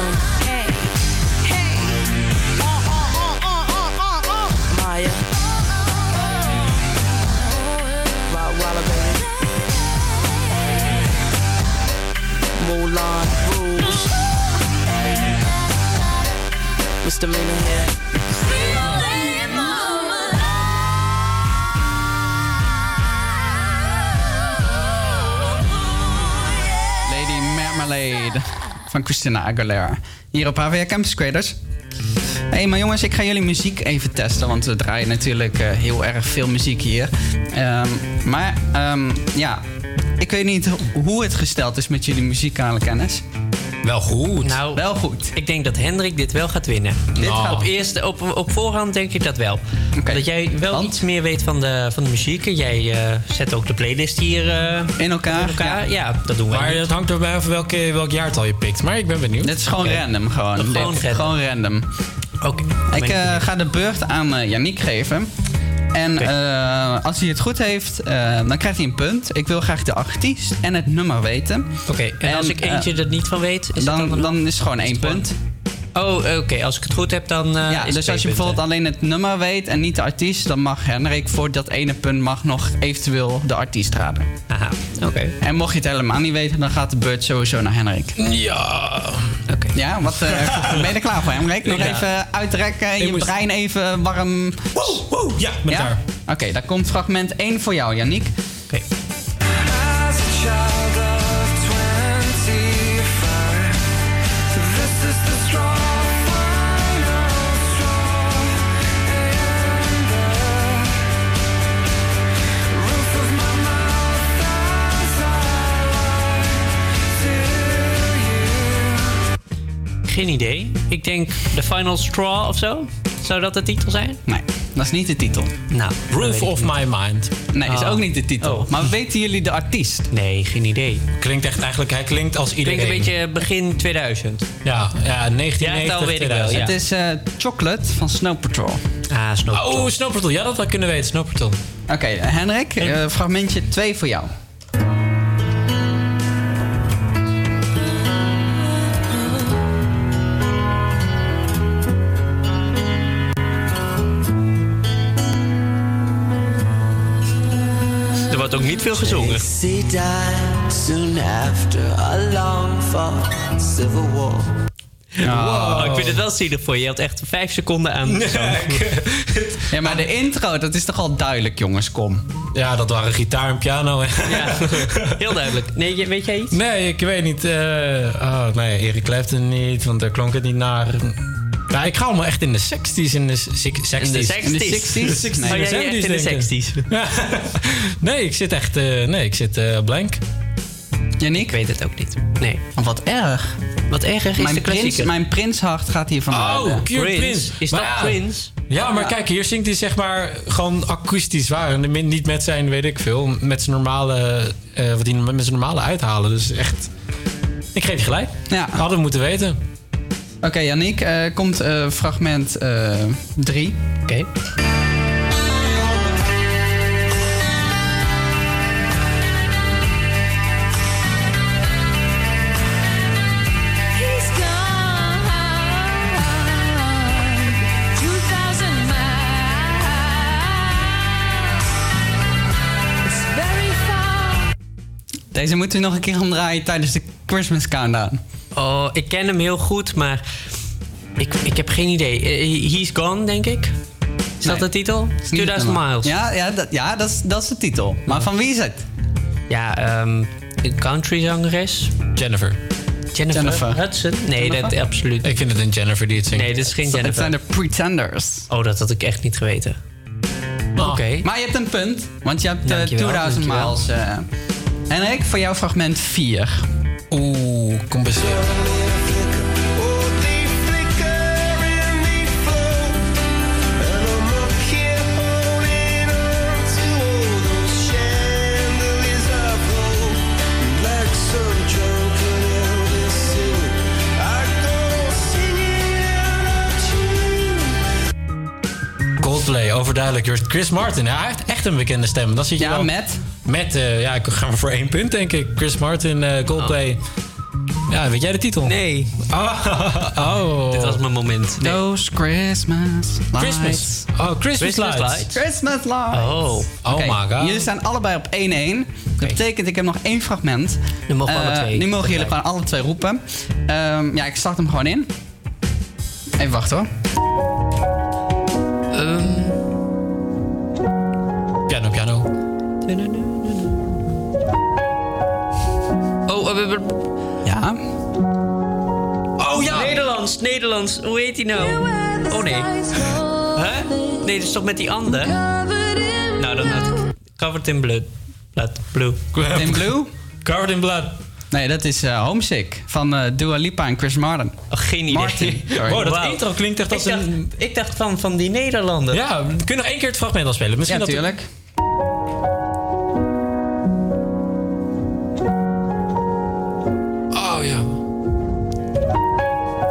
Hey, hey, oh, oh, oh, oh, oh, oh, Maya, Wild Walla, baby, Moulin Rouge, Mister Mina here. Lady Marmalade. Van Christina Aguilera. Hier op H V A Campus Creators. Hé, hey, maar jongens, ik ga jullie muziek even testen. Want we draaien natuurlijk uh, heel erg veel muziek hier. Um, maar, um, ja... Ik weet niet ho- hoe het gesteld is met jullie muzikale kennis. Wel goed. Nou, wel goed. Ik denk dat Hendrik dit wel gaat winnen. Dit oh. gaat op, eerste, op, op voorhand denk ik dat wel. Okay. Dat jij wel want? iets meer weet van de, van de muziek. Jij uh, zet ook de playlist hier uh, in elkaar. In elkaar. Ja. ja, dat doen we. Maar dat hangt er bij af welk, welk jaartal je pikt. Maar ik ben benieuwd. Dit is gewoon okay. random. Gewoon dit, random. Gewoon random. Okay. Ik uh, ga de beurt aan uh, Yannick geven. En okay. uh, als hij het goed heeft, uh, dan krijgt hij een punt. Ik wil graag de artiest en het nummer weten. Oké, okay, en, en als ik eentje uh, er niet van weet, is dan, het dan, dan is het gewoon één punt. Oh, oké, okay. Als ik het goed heb, dan. Uh, ja, is dus als je punten. bijvoorbeeld alleen het nummer weet en niet de artiest, dan mag Hendrik voor dat ene punt mag nog eventueel de artiest raden. Aha, oké. Okay. En mocht je het helemaal niet weten, dan gaat de beurt sowieso naar Hendrik. Ja. Oké. Okay. Ja, wat uh, ben je er klaar voor, Hendrik? Nog ja. even uitrekken, ik je moest... brein even warm. Wow, wow, ja, ben ja? daar. Oké, okay, daar komt fragment één voor jou, Yannick. Oké. Okay. Geen idee. Ik denk The Final Straw of zo. Zou dat de titel zijn? Nee, dat is niet de titel. Nou, Roof of My Mind. Nee, oh. is ook niet de titel. Oh. Maar weten jullie de artiest? Nee, geen idee. Klinkt echt eigenlijk, hij klinkt als iedereen. Klinkt een beetje begin tweeduizend. Ja, ja negentien negentig, ja, weet ik wel, ja. Het is uh, Chocolate van Snow Patrol. Ah, Snow Patrol. Oh, Snow Patrol. Ja, dat had kunnen weten, Snow Patrol. Oké, okay, Hendrik, en... uh, fragmentje twee voor jou. Ook niet veel gezongen. Oh. Oh, ik vind het wel zielig voor je. Je had echt vijf seconden aan. Nee. Ja, maar de intro, dat is toch al duidelijk, jongens, kom. Ja, dat waren gitaar en piano. Ja, heel duidelijk. Nee, weet jij iets? Nee, ik weet niet. Uh, oh, nee, Eric Clapton niet, want daar klonk het niet naar. Ja, ik ga allemaal echt in de zestiger jaren. In de zestiger jaren. In de zestiger jaren. Nee, oh, jij in de zestiger jaren. Nee, ik zit echt... Uh, nee, ik zit uh, blank. Yannick? Ik weet het ook niet. Nee. Oh, wat erg. Wat erg is mijn de klassieker. Mijn prinshart gaat hier van. Oh, Cure Prince. Prince. Is maar dat ja. Prince? Ja, maar kijk, hier zingt hij zeg maar gewoon akoestisch waar. Niet met zijn, weet ik veel, met zijn normale... Uh, wat die met zijn normale uithalen. Dus echt... Ik geef je gelijk. Ja. Hadden we moeten weten. Oké, okay, Yannick, uh, komt uh, fragment drie. Uh, Oké. Okay. Deze moeten we nog een keer gaan draaien tijdens de Christmas Countdown. Oh, ik ken hem heel goed, maar ik, ik heb geen idee. Uh, He's Gone, denk ik. Is nee. dat de titel? tweeduizend Miles. Ja, ja, dat, ja dat, is, dat is de titel. Maar oh. van wie is het? Ja, um, een countryzangeres. Jennifer. Jennifer. Jennifer Hudson? Nee, Jennifer? dat absoluut. Ik vind het een Jennifer die het zingt. Nee, dat is geen Jennifer. Het zijn de Pretenders. Oh, dat had ik echt niet geweten. Oh. Oké. Okay. Maar je hebt een punt, want je hebt uh, tweeduizend Miles. Uh, en ik voor jouw fragment vier. Oeh, kom bezig. Coldplay, overduidelijk. Chris Martin, ja, hij heeft echt een bekende stem. Dat zit je ja, wel... met... Met, uh, ja, ik ga voor één punt, denk ik. Chris Martin, uh, Coldplay. Oh. Ja, weet jij de titel? Nee. Oh. oh. Dit was mijn moment. Nee. Those Christmas lights. Christmas. Oh, Christmas, Christmas lights. lights. Christmas lights. Oh, oh okay. my god. Jullie staan allebei op één-één. Okay. Dat betekent, ik heb nog één fragment. Nu mogen, uh, alle twee nu mogen jullie gewoon alle twee roepen. Um, ja, ik start hem gewoon in. Even wachten hoor. Um. Piano, piano. Oh, uh, uh, uh. Ja. Oh ja! Nederlands, Nederlands. Hoe heet die nou? Oh nee. Huh? Nee, dat is toch met die ander? Nou, dan had ik... Covered in blood. blood. Blue. Covered in blue? Covered in blood. Nee, dat is uh, Homesick van uh, Dua Lipa en Chris Martin. Oh, geen idee. Martin. Wow, dat wow. intro klinkt echt als ik dacht, een... Ik dacht van, van die Nederlander. Ja, kun je nog één keer het fragment al spelen? Misschien ja, natuurlijk. Dat...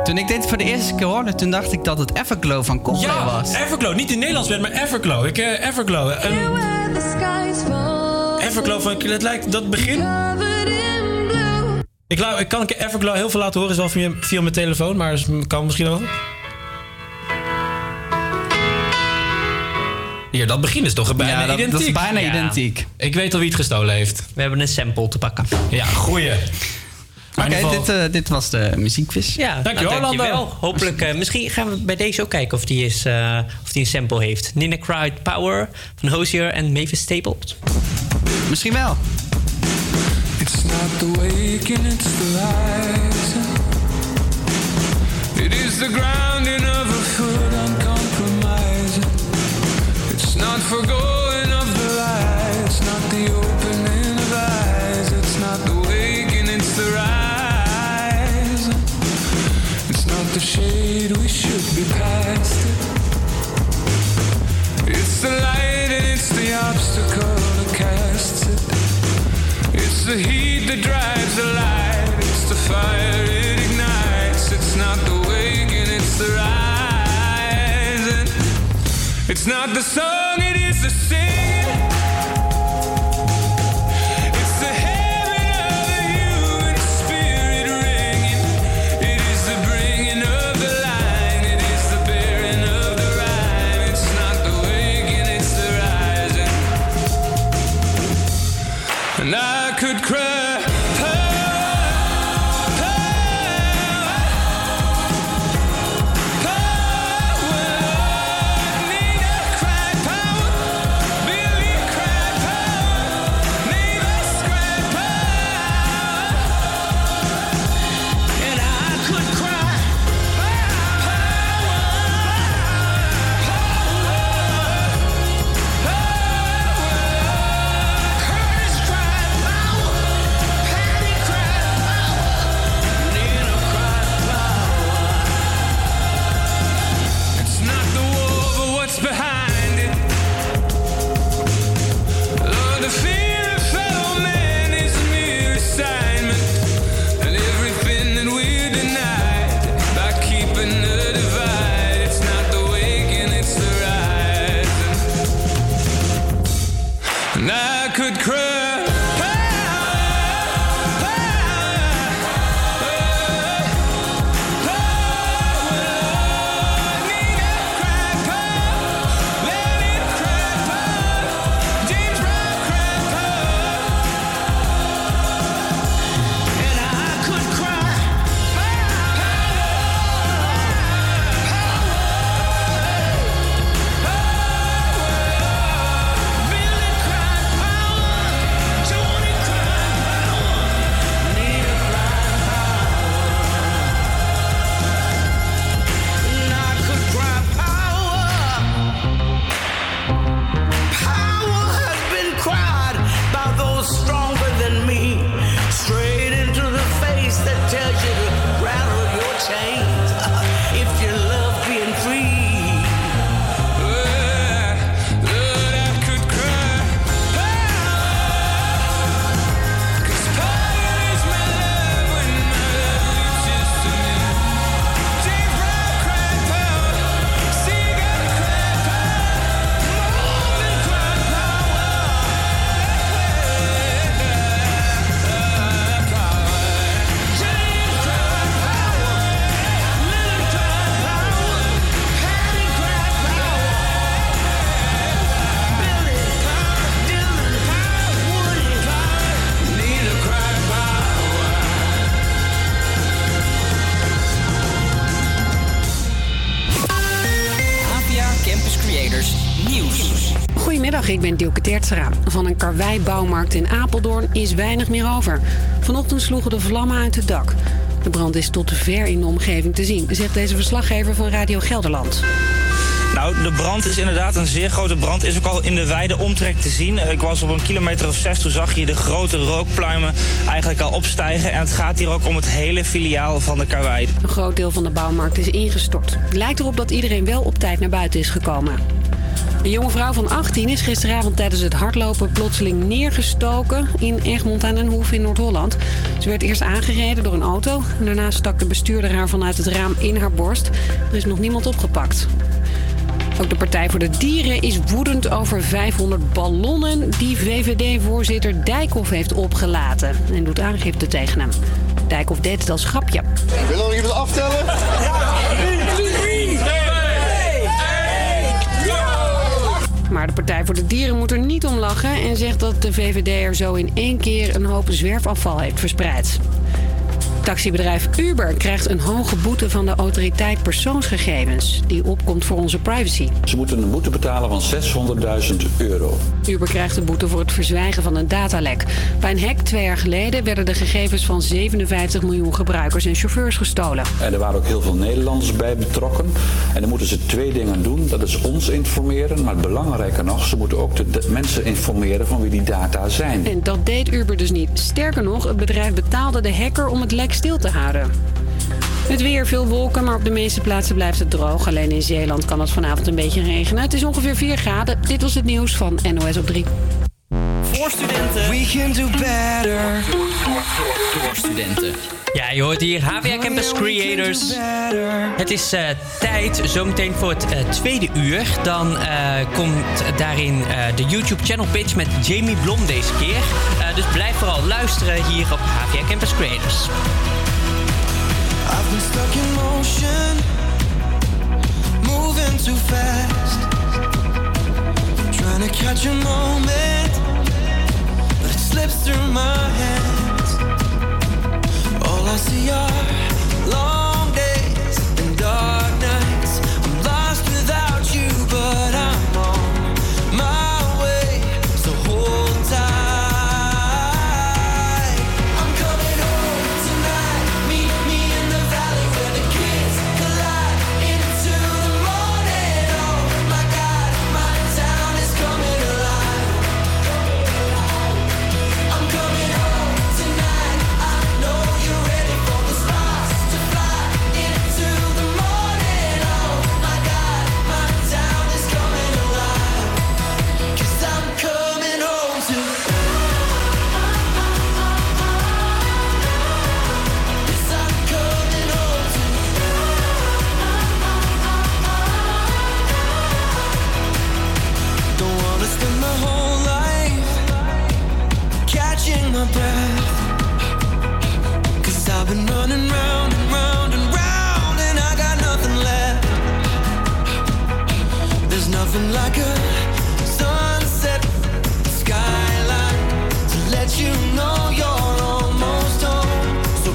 Toen ik dit voor de eerste keer hoorde, toen dacht ik dat het Everglow van Coldplay ja, was. Ja, Everglow. Niet in Nederlands werd, maar Everglow. Ik, uh, Everglow. Um, Everglow van... Het lijkt dat begin... Ik, ik kan Everglow heel veel laten horen, is wel via, via mijn telefoon, maar is, kan misschien wel. Hier, dat begin is toch bijna ja, dat, identiek. dat is bijna ja. identiek. Ik weet al wie het gestolen heeft. We hebben een sample te pakken. Ja, goeie. Oké, okay, dit, uh, dit was de muziekquiz. Ja, dank je nou, wel. Hopelijk, uh, misschien gaan we bij deze ook kijken of die, is, uh, of die een sample heeft. Nina Cried Power van Hozier en Mavis Staples. Misschien wel. It's not the waking, it's the rising. It is the grounding of a foot uncompromising. It's not for going of the light. It's not the opening of eyes. It's not the waking, it's the rising. The shade we should be past it. It's the light and it's the obstacle that casts it. It's the heat that drives the light. It's the fire it ignites. It's not the waking, it's the rising. It's not the song, it is the singing. And I could cry. Power, power, power, Nina cried power. Goedemiddag, ik ben Dilke Tertseraan. Van een Karwei-bouwmarkt in Apeldoorn is weinig meer over. Vanochtend sloegen de vlammen uit het dak. De brand is tot ver in de omgeving te zien, zegt deze verslaggever van Radio Gelderland. Nou, de brand is inderdaad een zeer grote brand. Is ook al in de wijde omtrek te zien. Ik was op een kilometer of zes, toen zag je de grote rookpluimen eigenlijk al opstijgen. En het gaat hier ook om het hele filiaal van de Karwei. Een groot deel van de bouwmarkt is ingestort. Het lijkt erop dat iedereen wel op tijd naar buiten is gekomen. Een jonge vrouw van achttien is gisteravond tijdens het hardlopen plotseling neergestoken in Egmond aan den Hoef in Noord-Holland. Ze werd eerst aangereden door een auto. Daarna stak de bestuurder haar vanuit het raam in haar borst. Er is nog niemand opgepakt. Ook de Partij voor de Dieren is woedend over vijfhonderd ballonnen die V V D-voorzitter Dijkhoff heeft opgelaten en doet aangifte tegen hem. Dijkhoff deed het als grapje. Wil nog iemand aftellen? Ja! Maar de Partij voor de Dieren moet er niet om lachen en zegt dat de V V D er zo in één keer een hoop zwerfafval heeft verspreid. Taxibedrijf Uber krijgt een hoge boete van de autoriteit persoonsgegevens, die opkomt voor onze privacy. Ze moeten een boete betalen van zeshonderdduizend euro. Uber krijgt een boete voor het verzwijgen van een datalek. Bij een hack twee jaar geleden werden de gegevens van zevenenvijftig miljoen gebruikers en chauffeurs gestolen. En er waren ook heel veel Nederlanders bij betrokken. En dan moeten ze twee dingen doen. Dat is ons informeren, maar belangrijker nog, ze moeten ook de, de mensen informeren van wie die data zijn. En dat deed Uber dus niet. Sterker nog, het bedrijf betaalde de hacker om het lek stil te houden. Het weer, veel wolken, maar op de meeste plaatsen blijft het droog. Alleen in Zeeland kan het vanavond een beetje regenen. Het is ongeveer vier graden. Dit was het nieuws van N O S op drie. Voor studenten. We can do better. Voor studenten. Ja, je hoort hier H v A Campus Creators. Het is uh, tijd zometeen voor het uh, tweede uur. Dan uh, komt daarin uh, de YouTube channel pitch met Jamie Blom deze keer. Uh, dus blijf vooral luisteren hier op H v A Campus Creators. I've been stuck in motion, moving too fast, trying to catch a moment, but it slips through my hands. All I see are long days and dark nights. I'm lost without you, but I'm on my breath, 'cause I've been running round and round and round, and I got nothing left. There's nothing like a sunset skyline to let you know you're almost home. Stop!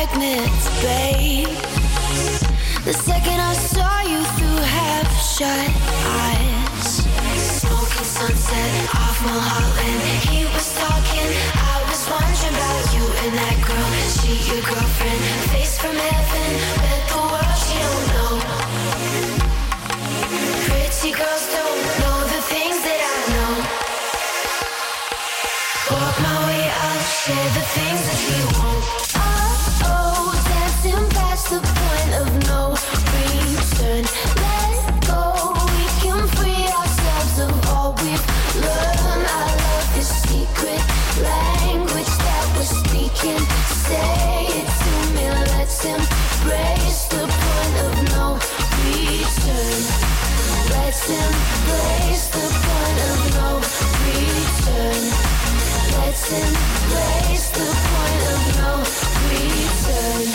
magnets, babe. The second I saw you through half-shut eyes. Smoking sunset off Mulholland. He was talking, I was wondering about you and that girl. She your girlfriend, face from heaven, but the world she don't know. Pretty girls don't know the things that I know. Walk my way up, share the things that you won't. Oh, oh, dancing past the point of no return. Let go, we can free ourselves of all we've learned. I love this secret language that we're speaking. Say it to me, let's embrace the point of no return. Let's embrace the point of no return. Let's embrace the point of no return.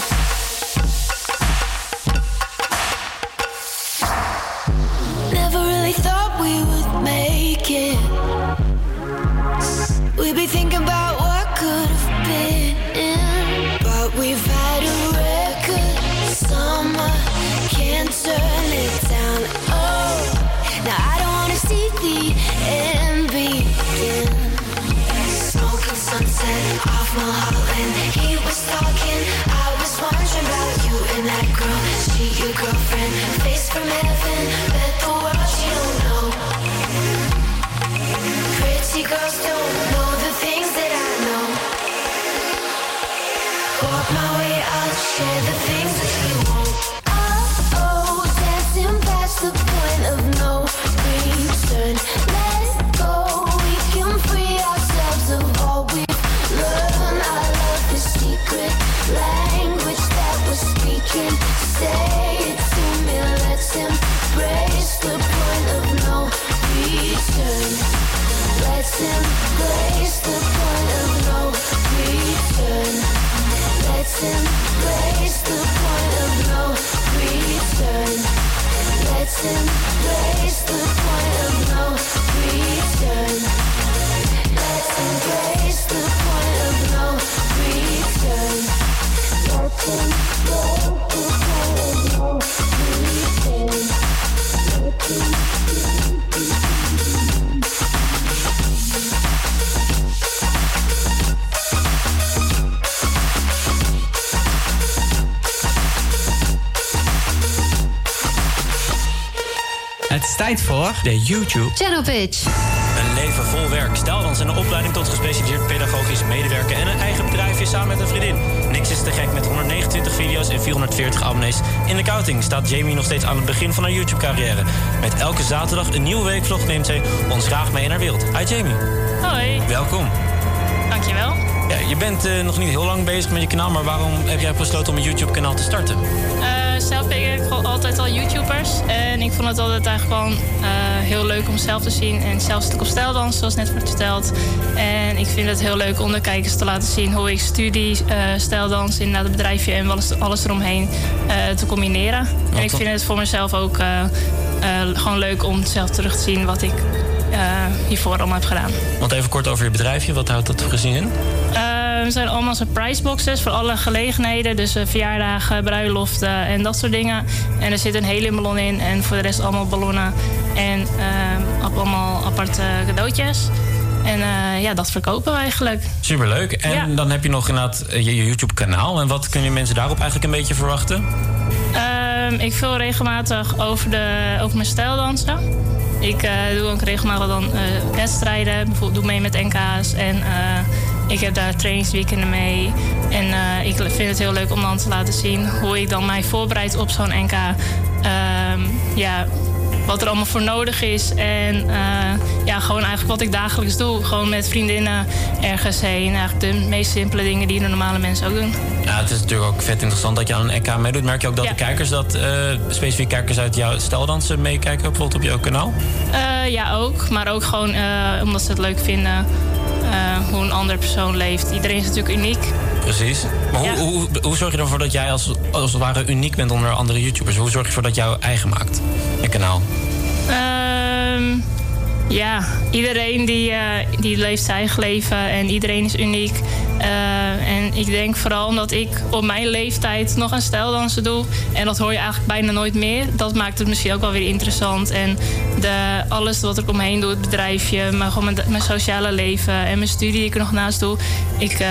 Never really thought we would make it. We'd be thinking about what could have been, but we've had a record summer, can't turn it down. Oh, now I don't wanna see the end begin. Sunset off Mulholland. He was talking, I was wondering about you and that girl. She your girlfriend, face from heaven, but the world she don't know. Pretty girls don't know the things that I know. Walk my way, I'll share the things that you won't. Oh, oh, dancing past the point of no return. Let it go, we can free ourselves of all we learn. I love the secret language that we're speaking. Say it to me, let's embrace the point of no return. Let's embrace the point of no return. Let's embrace the point of no return. Let's embrace the point of no return. Let's embrace the point of no return. Let's embrace the point of no return. Let's embrace. Het is tijd voor de YouTube Channel Pitch. Leven vol werk, stijldans en een opleiding tot gespecialiseerd pedagogisch medewerker en een eigen bedrijfje samen met een vriendin. Niks is te gek met honderdnegenentwintig video's en vierhonderdveertig abonnees. In de counting staat Jamie nog steeds aan het begin van haar YouTube carrière. Met elke zaterdag een nieuwe weekvlog neemt zij ons graag mee in haar wereld. Hi Jamie. Hoi. Welkom. Dankjewel. Ja, je bent uh, nog niet heel lang bezig met je kanaal, maar waarom heb jij besloten om een YouTube kanaal te starten? Uh, zelf ben ik gewoon altijd al YouTubers en ik vond het altijd eigenlijk gewoon uh, heel leuk om zelf te zien. En zelf zit ik op stijldans, zoals net wordt verteld. En ik vind het heel leuk om de kijkers te laten zien hoe ik studie, uh, stijldans, inderdaad het bedrijfje en alles, alles eromheen uh, te combineren. Wat en ik vind het voor mezelf ook uh, uh, gewoon leuk om zelf terug te zien wat ik uh, hiervoor allemaal heb gedaan. Want even kort over je bedrijfje, wat houdt dat gezien in? Uh, We zijn allemaal surprise boxes voor alle gelegenheden. Dus uh, verjaardagen, bruiloften uh, en dat soort dingen. En er zit een hele ballon in. En voor de rest allemaal ballonnen. En uh, allemaal aparte cadeautjes. En uh, ja, dat verkopen we eigenlijk. Superleuk. En ja, dan heb je nog inderdaad je YouTube-kanaal. En wat kunnen mensen daarop eigenlijk een beetje verwachten? Uh, ik film regelmatig over, de, over mijn stijldansen. Ik uh, doe ook regelmatig dan uh, wedstrijden. Bijvoorbeeld doe mee met N K's en... Uh, ik heb daar trainingsweekenden mee. En uh, ik vind het heel leuk om dan te laten zien hoe ik dan mij voorbereid op zo'n N K. Um, ja, wat er allemaal voor nodig is. En uh, ja, gewoon eigenlijk wat ik dagelijks doe. Gewoon met vriendinnen ergens heen. Eigenlijk de meest simpele dingen die de normale mensen ook doen. Ja, het is natuurlijk ook vet interessant dat je aan een N K meedoet. Merk je ook dat ja, de kijkers, dat uh, specifiek kijkers uit jouw stijldansen meekijken, bijvoorbeeld op jouw kanaal? Uh, ja, ook. Maar ook gewoon uh, omdat ze het leuk vinden. Uh, hoe een andere persoon leeft. Iedereen is natuurlijk uniek. Precies. Maar hoe, ja. hoe, hoe zorg je ervoor dat jij als, als het ware uniek bent onder andere YouTubers? Hoe zorg je ervoor dat jou eigen maakt, je kanaal? Um, ja, iedereen die, uh, die leeft zijn eigen leven en iedereen is uniek. Uh, en ik denk vooral omdat ik op mijn leeftijd nog een stijldansen doe. En dat hoor je eigenlijk bijna nooit meer. Dat maakt het misschien ook wel weer interessant. En de, alles wat ik omheen doe, het bedrijfje, maar gewoon mijn, mijn sociale leven en mijn studie die ik er nog naast doe. Ik uh,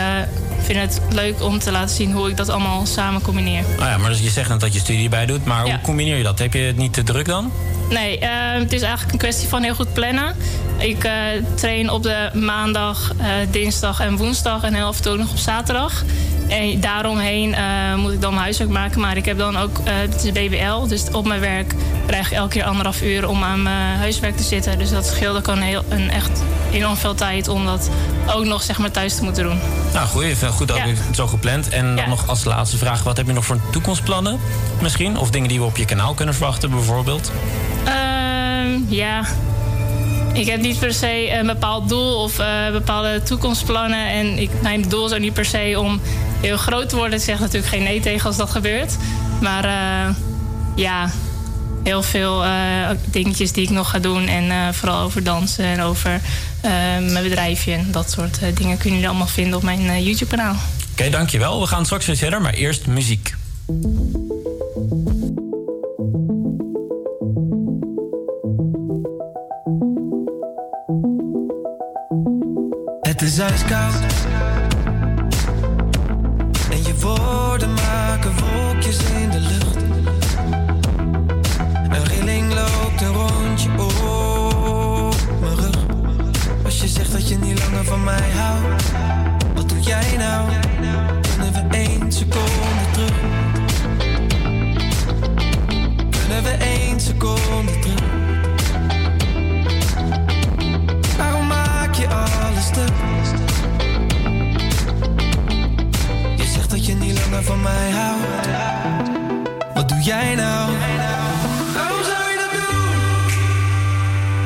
vind het leuk om te laten zien hoe ik dat allemaal samen combineer. Ah ja, maar je zegt net dat je studie erbij doet, maar ja. Hoe combineer je dat? Heb je het niet te druk dan? Nee, uh, het is eigenlijk een kwestie van heel goed plannen. Ik uh, train op de maandag, uh, dinsdag en woensdag en heel af en toe nog op zaterdag. En daaromheen uh, moet ik dan mijn huiswerk maken. Maar ik heb dan ook, uh, het is B B L, dus op mijn werk krijg ik elke keer anderhalf uur om aan mijn huiswerk te zitten. Dus dat scheelde kan heel, een echt enorm veel tijd om dat ook nog zeg maar thuis te moeten doen. Nou, goeie, goed dat je ja. zo gepland. En dan ja. nog als laatste vraag, wat heb je nog voor toekomstplannen misschien? Of dingen die we op je kanaal kunnen verwachten bijvoorbeeld? Uh, ja... Ik heb niet per se een bepaald doel of uh, bepaalde toekomstplannen. En ik, mijn doel is ook niet per se om heel groot te worden. Ik zeg natuurlijk geen nee tegen als dat gebeurt. Maar uh, ja, heel veel uh, dingetjes die ik nog ga doen. En uh, vooral over dansen en over uh, mijn bedrijfje. En dat soort uh, dingen kunnen jullie allemaal vinden op mijn uh, YouTube-kanaal. Oké, okay, dankjewel. We gaan straks weer verder, maar eerst muziek. Het is ijskoud en je woorden maken wolkjes in de lucht. Een rilling loopt een rondje op mijn rug. Als je zegt dat je niet langer van mij houdt, wat doe jij nou? Kunnen we één seconde terug? Kunnen we één seconde terug? Waarom maak je alles stuk? Dat je niet langer van mij houdt. Wat doe jij nou? Waarom zou je dat doen?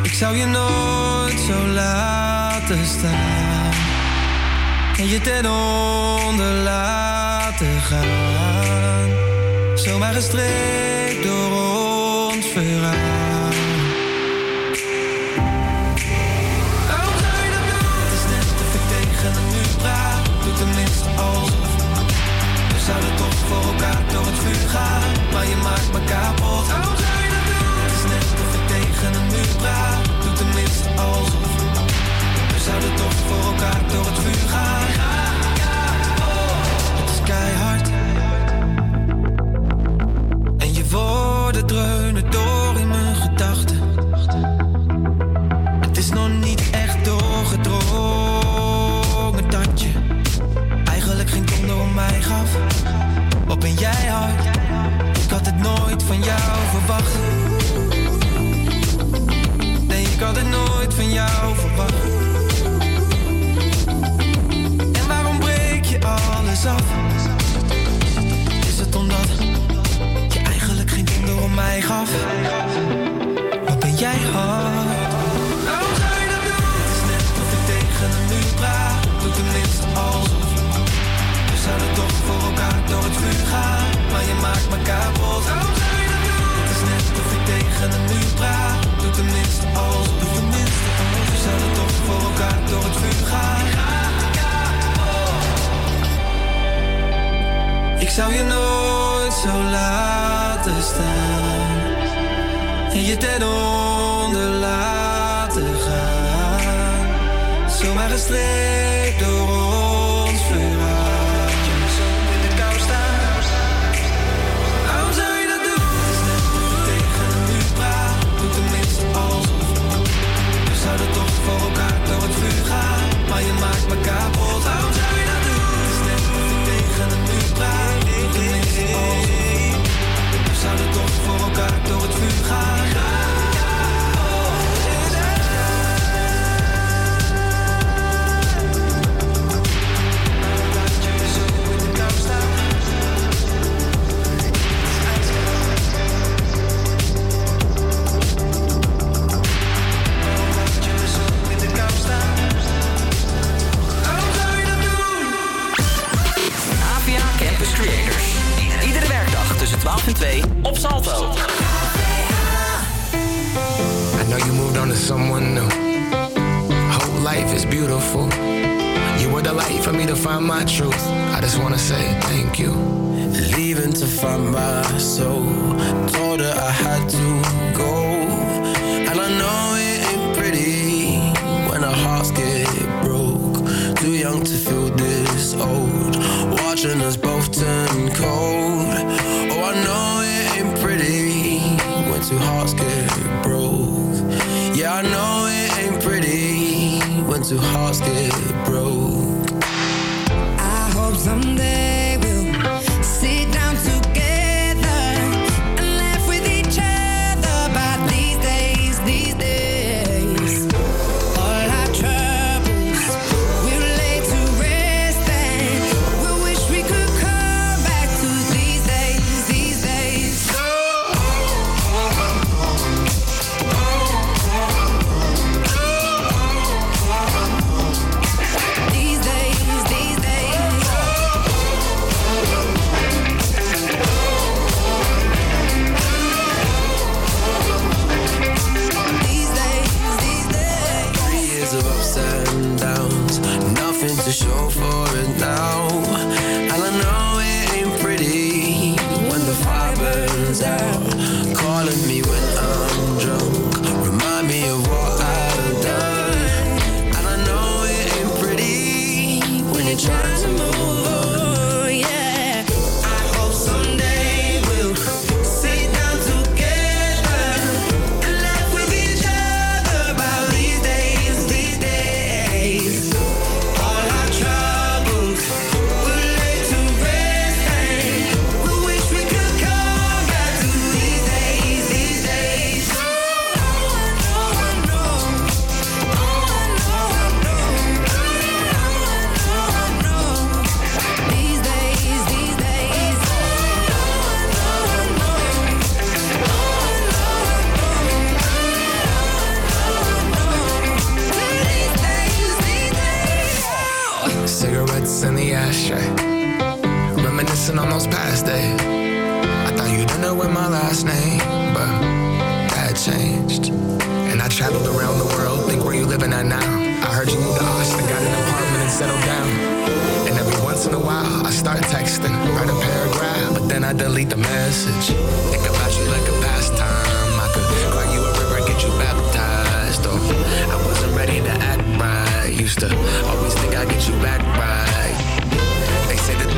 Ik zou je nooit zo laten staan en je ten onder laten gaan. Zomaar een streep door ons verhaal. Waarom zou je dat doen? Het is net of ik tegen een muur praat. Doe tenminste alsof. We zouden toch voor elkaar door het vuur gaan, maar je maakt me kapot. Waarom zou je dat doen? Het is net of ik tegen een muur praat, doe tenminste alsof. We zouden toch voor elkaar door het vuur gaan. Het is keihard en je woorden dreunen door in mijn gedachten. Het is nog niet echt doorgedrongen dat je eigenlijk geen donder om mij gaf. Wat ben jij hard? Ik had het nooit van jou verwacht. Nee, ik had het nooit van jou verwacht. En waarom breek je alles af? Is het omdat je eigenlijk geen donder om mij gaf? Wat ben jij hard? Waarom zou je dat doen? Het is net of ik tegen een muur praat. Doe tenminste alsof. We zouden toch voor elkaar door het vuur gaan, maar je maakt me kapot. Waarom zou je dat doen? Het is net of ik tegen een muur praat. Doe tenminste als, doe tenminste als. We zouden toch voor elkaar door het vuur gaan. Ik zou je nooit zo laten staan en je ten onder laten gaan. Zomaar een streep door ons verhaal. We zouden toch voor elkaar door het vuur gaan, maar je maakt me kapot. Waarom zou je dat doen? Het is net of ik tegen een muur praat, doe tenminste alsof. We zouden toch voor elkaar door het vuur gaan. twaalf en twee op Salto. I know you moved on to someone new. Whole life is beautiful. You you were the light for me to find my truth. I just wanna say thank you. Leaving to find my soul, told her I had to go. And I know it ain't pretty when our hearts get broke. Too young to feel this old, watching us both turn cold. Oh, I know it ain't pretty when two hearts get broke. Yeah, I know it ain't pretty when two hearts get broke. I hope someday sit down together and laugh with each other about these days, these days. All our troubles we'll lay to rest and we wish we could come back to these days, these days. These days, these days. Of ups and downs, nothing to show for it now. And I know it ain't pretty when the fire burns out. Calling me when I'm drunk, remind me of what I've done. And I know it ain't pretty when you're trying to move on. In the ashtray, reminiscing on those past days. I thought you didn't know what my last name, but that changed. And I traveled around the world, think where you living at now. I heard you moved to Austin, got an apartment and settled down. And every once in a while, I start texting, write a paragraph, but then I delete the message. Think about you like a pastime. I could cry you a river, get you baptized. Or I wasn't ready to act right. Used to always think I'd get you back right.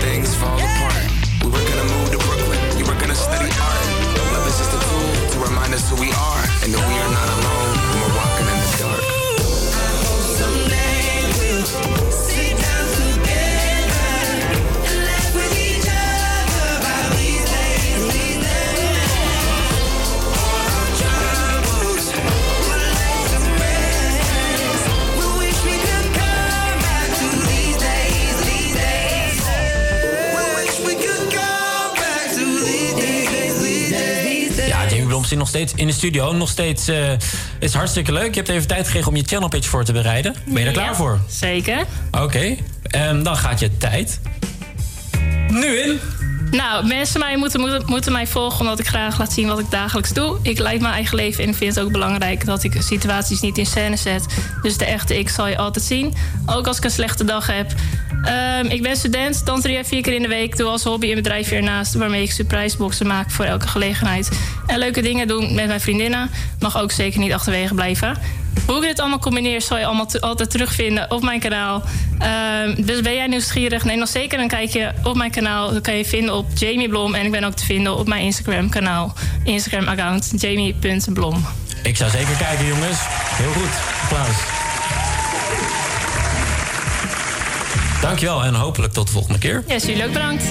Things fall apart. We were gonna move to Brooklyn. You were gonna study art. Love is just a tool to remind us who we are and that we are not alone when we're walking in the dark. I hope someday we'll sit down together and laugh with each other about these days, these days. All our troubles will lay to rest. We wish we could come back to these days, these days. Ja, Jamie Blom zit nog steeds in de studio. Nog steeds uh, is hartstikke leuk. Je hebt even tijd gekregen om je channelpitch voor te bereiden. Ben je er ja, klaar voor? Zeker. Oké, okay. um, dan gaat je tijd nu in. Nou, mensen mij moeten, moeten, moeten mij volgen omdat ik graag laat zien wat ik dagelijks doe. Ik leid mijn eigen leven en vind het ook belangrijk dat ik situaties niet in scène zet. Dus de echte ik zal je altijd zien. Ook als ik een slechte dag heb. Um, ik ben student, dans drie à vier keer in de week. Doe als hobby een bedrijf ernaast waarmee ik surpriseboxen maak voor elke gelegenheid. En leuke dingen doen met mijn vriendinnen. Mag ook zeker niet achterwege blijven. Hoe ik dit allemaal combineer zal je allemaal t- altijd terugvinden op mijn kanaal. Um, dus ben jij nieuwsgierig? Neem dan zeker een kijkje op mijn kanaal. Dat kan je vinden op Jamie Blom. En ik ben ook te vinden op mijn Instagram kanaal. Instagram account jamie punt blom. Ik zou zeker kijken, jongens. Heel goed. Applaus. Dankjewel en hopelijk tot de volgende keer. Ja, yes, jullie ook bedankt.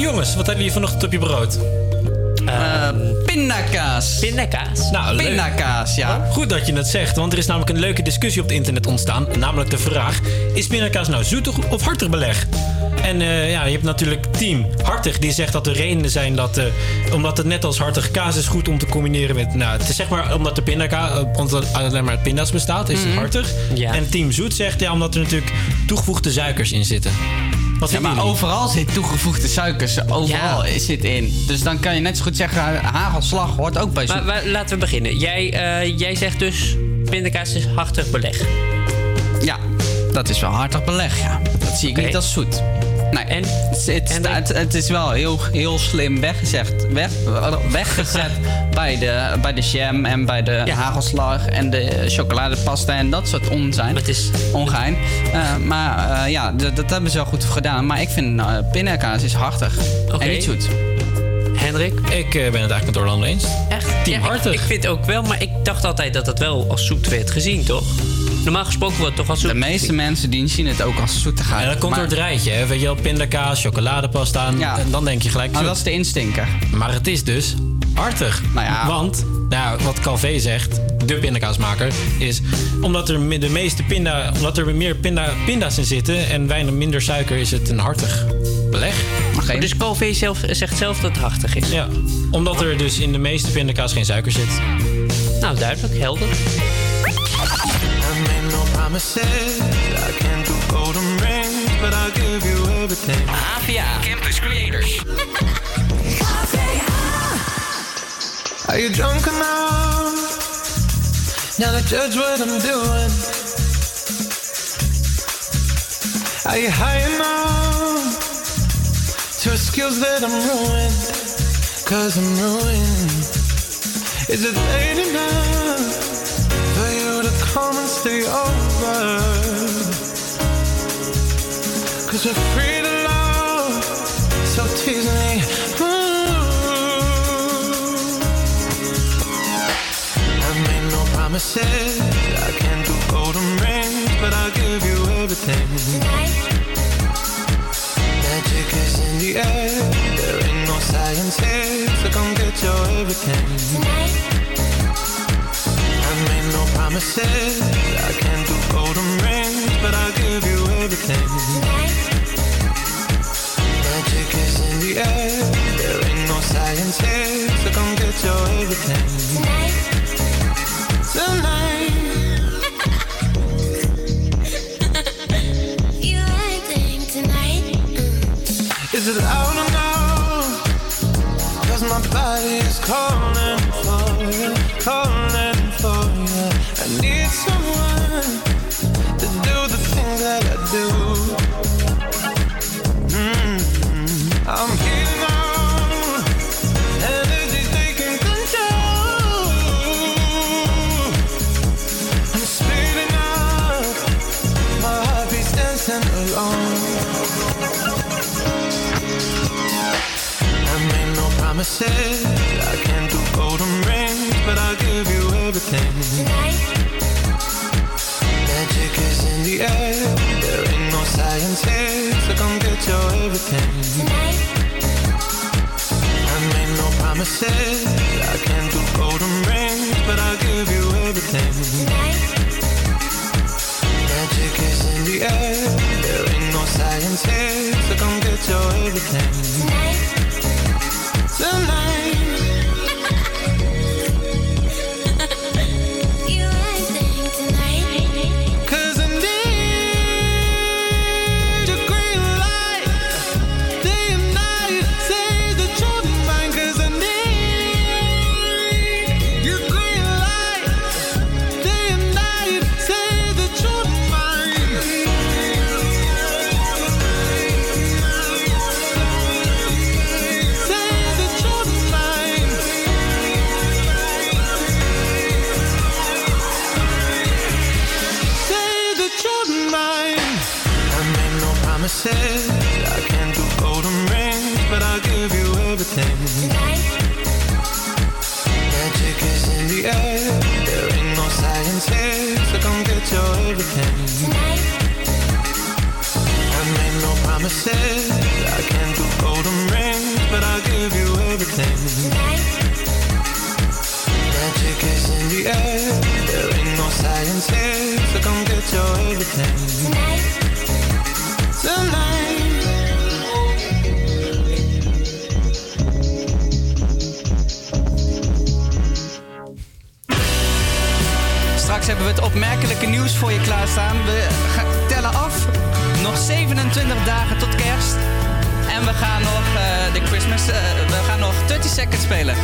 jongens, wat hebben jullie vanochtend op je brood? Uh, pindakaas. Pindakaas? Nou, pindakaas, leuk. Ja. Goed dat je het zegt, want er is namelijk een leuke discussie op het internet ontstaan. Namelijk de vraag, is pindakaas nou zoetig of hartig beleg? En uh, ja, je hebt natuurlijk team hartig, die zegt dat er redenen zijn dat... Uh, omdat het net als hartig kaas is goed om te combineren met... Nou, het is zeg maar omdat de pindakaas, uh, omdat alleen maar pinda's bestaat, is mm-hmm. het hartig. Ja. En team zoet zegt, ja, omdat er natuurlijk toegevoegde suikers in zitten. Ja, maar overal zit toegevoegde suikers. Overal ja. zit in. Dus dan kan je net zo goed zeggen, hagelslag hoort ook bij zoet. Maar, maar laten we beginnen. Jij, uh, jij zegt dus, pindakaas is hartig beleg. Ja, dat is wel hartig beleg, ja. Dat zie ik okay. niet als zoet. Nee, en? Het, het, en het, het is wel heel, heel slim weggezegd, weg, weggezet bij, de, bij de jam en bij de ja. hagelslag en de chocoladepasta en dat soort ongein. Dat is ongein. Uh, maar uh, ja, dat, dat hebben ze wel goed gedaan. Maar ik vind uh, pindakaas is hartig okay. en niet zoet. Hendrik? Ik uh, ben het eigenlijk met Orlando eens. Echt? Team ja, hartig. Ik, ik vind het ook wel, maar ik dacht altijd dat dat wel als zoet werd gezien, toch? Normaal gesproken wordt het toch als zoet. De meeste mensen die zien het ook als zoetigheid. En ja, dat komt maar... door het rijtje, hè? Weet je wel, pindakaas, chocoladepasta aan. Ja. En dan denk je gelijk. Maar oh, dat is de instinker. Maar het is dus hartig. Nou ja. Want, nou, wat Calvé zegt, de pindakaasmaker, is omdat er de meeste pinda, omdat er meer pinda, pinda's in zitten en weinig minder suiker, is het een hartig beleg. Oh, dus Calvé zelf, zegt zelf dat het hartig is. Ja. Omdat er dus in de meeste pindakaas geen suiker zit. Nou, duidelijk, helder. H v A Campus Creators. Are you drunk enough now to judge what I'm doing? Are you high enough to excuse that I'm ruined? Cause I'm ruined. Is it late enough for you to come and stay over? Cause we're free to love, so tease me. Ooh. I've made no promises, I can't do golden rings, but I'll give you everything. Magic is in the air, there ain't no science here, so come get your everything. Tonight. Made no promises, I can't do golden rings, but I'll give you everything. Magic is in the air, there ain't no science here, so come get your everything. Tonight. Tonight. You ain't think tonight. Is it loud or no? Cause my body is calling for you, calling. For you. I need someone to do the things that I do. Mm-hmm. I'm here now, energy's taking control. I'm speeding up, my heartbeat's dancing alone. I made no promises, I can't do golden rings, but I'll give you everything. Tonight. Magic is in the air, there ain't no science here, so come get your everything. Tonight. I made no promises, I can't do golden rings, but I'll give you everything. Tonight. Magic is in the air, there ain't no science here, so come get your everything. Tonight. Tonight. I can't do golden rings, but I'll give you everything. Tonight. Magic is in the air, there ain't no science here, so come get your everything. Tonight. I made no promises, I can't do golden rings. Straks hebben we het opmerkelijke nieuws voor je klaarstaan. We tellen af. Nog zevenentwintig dagen tot kerst. En we gaan nog uh, de Christmas... Uh, we gaan nog dertig seconds spelen.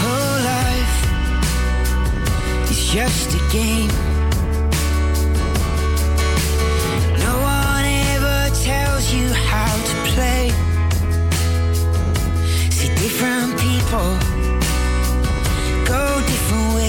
Whole life is just a game. Different people go different ways.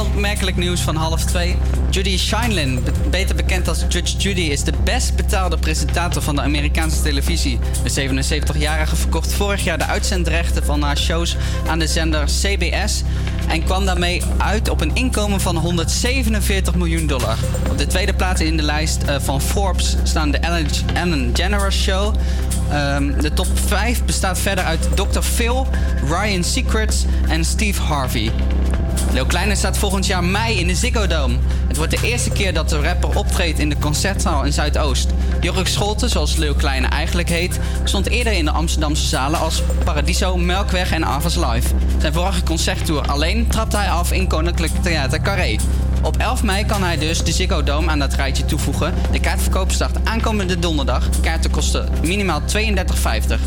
opmerkelijk nieuws van half twee. Judy Scheinlin, beter bekend als Judge Judy, is de best betaalde presentator van de Amerikaanse televisie. De zevenenzeventigjarige verkocht vorig jaar de uitzendrechten van haar shows aan de zender C B S... en kwam daarmee uit op een inkomen van honderdzevenenveertig miljoen dollar. Op de tweede plaats in de lijst van Forbes staan de Ellen DeGeneres Show. Um, de top vijf bestaat verder uit dokter Phil, Ryan Seacrest en Steve Harvey. Leo Kleine staat volgend jaar mei in de Ziggo Dome. Het wordt de eerste keer dat de rapper optreedt in de concertzaal in Zuidoost. Jurk Scholte, zoals Leo Kleine eigenlijk heet, stond eerder in de Amsterdamse zalen als Paradiso, Melkweg en Avas Live. Zijn vorige concerttour alleen trapte hij af in Koninklijk Theater Carré. Op elf mei kan hij dus de Ziggo Dome aan dat rijtje toevoegen. De kaartverkoop start aankomende donderdag. Kaarten kosten minimaal tweeëndertig vijftig.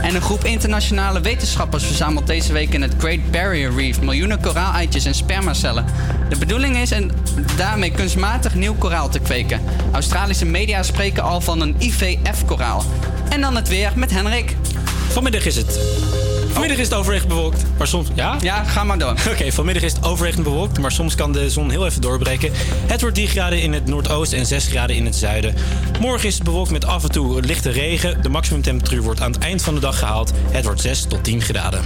En een groep internationale wetenschappers verzamelt deze week in het Great Barrier Reef miljoenen koraaleitjes en spermacellen. De bedoeling is en daarmee kunstmatig nieuw koraal te kweken. Australische media spreken al van een I V F-koraal. En dan het weer met Henrik. Vanmiddag is het. Vanmiddag is het overwegend bewolkt, maar soms... Ja? Ja, ga maar door. Oké, okay, vanmiddag is het overwegend bewolkt, maar soms kan de zon heel even doorbreken. Het wordt drie graden in het noordoosten en zes graden in het zuiden. Morgen is het bewolkt met af en toe lichte regen. De maximumtemperatuur wordt aan het eind van de dag gehaald. Het wordt zes tot tien graden.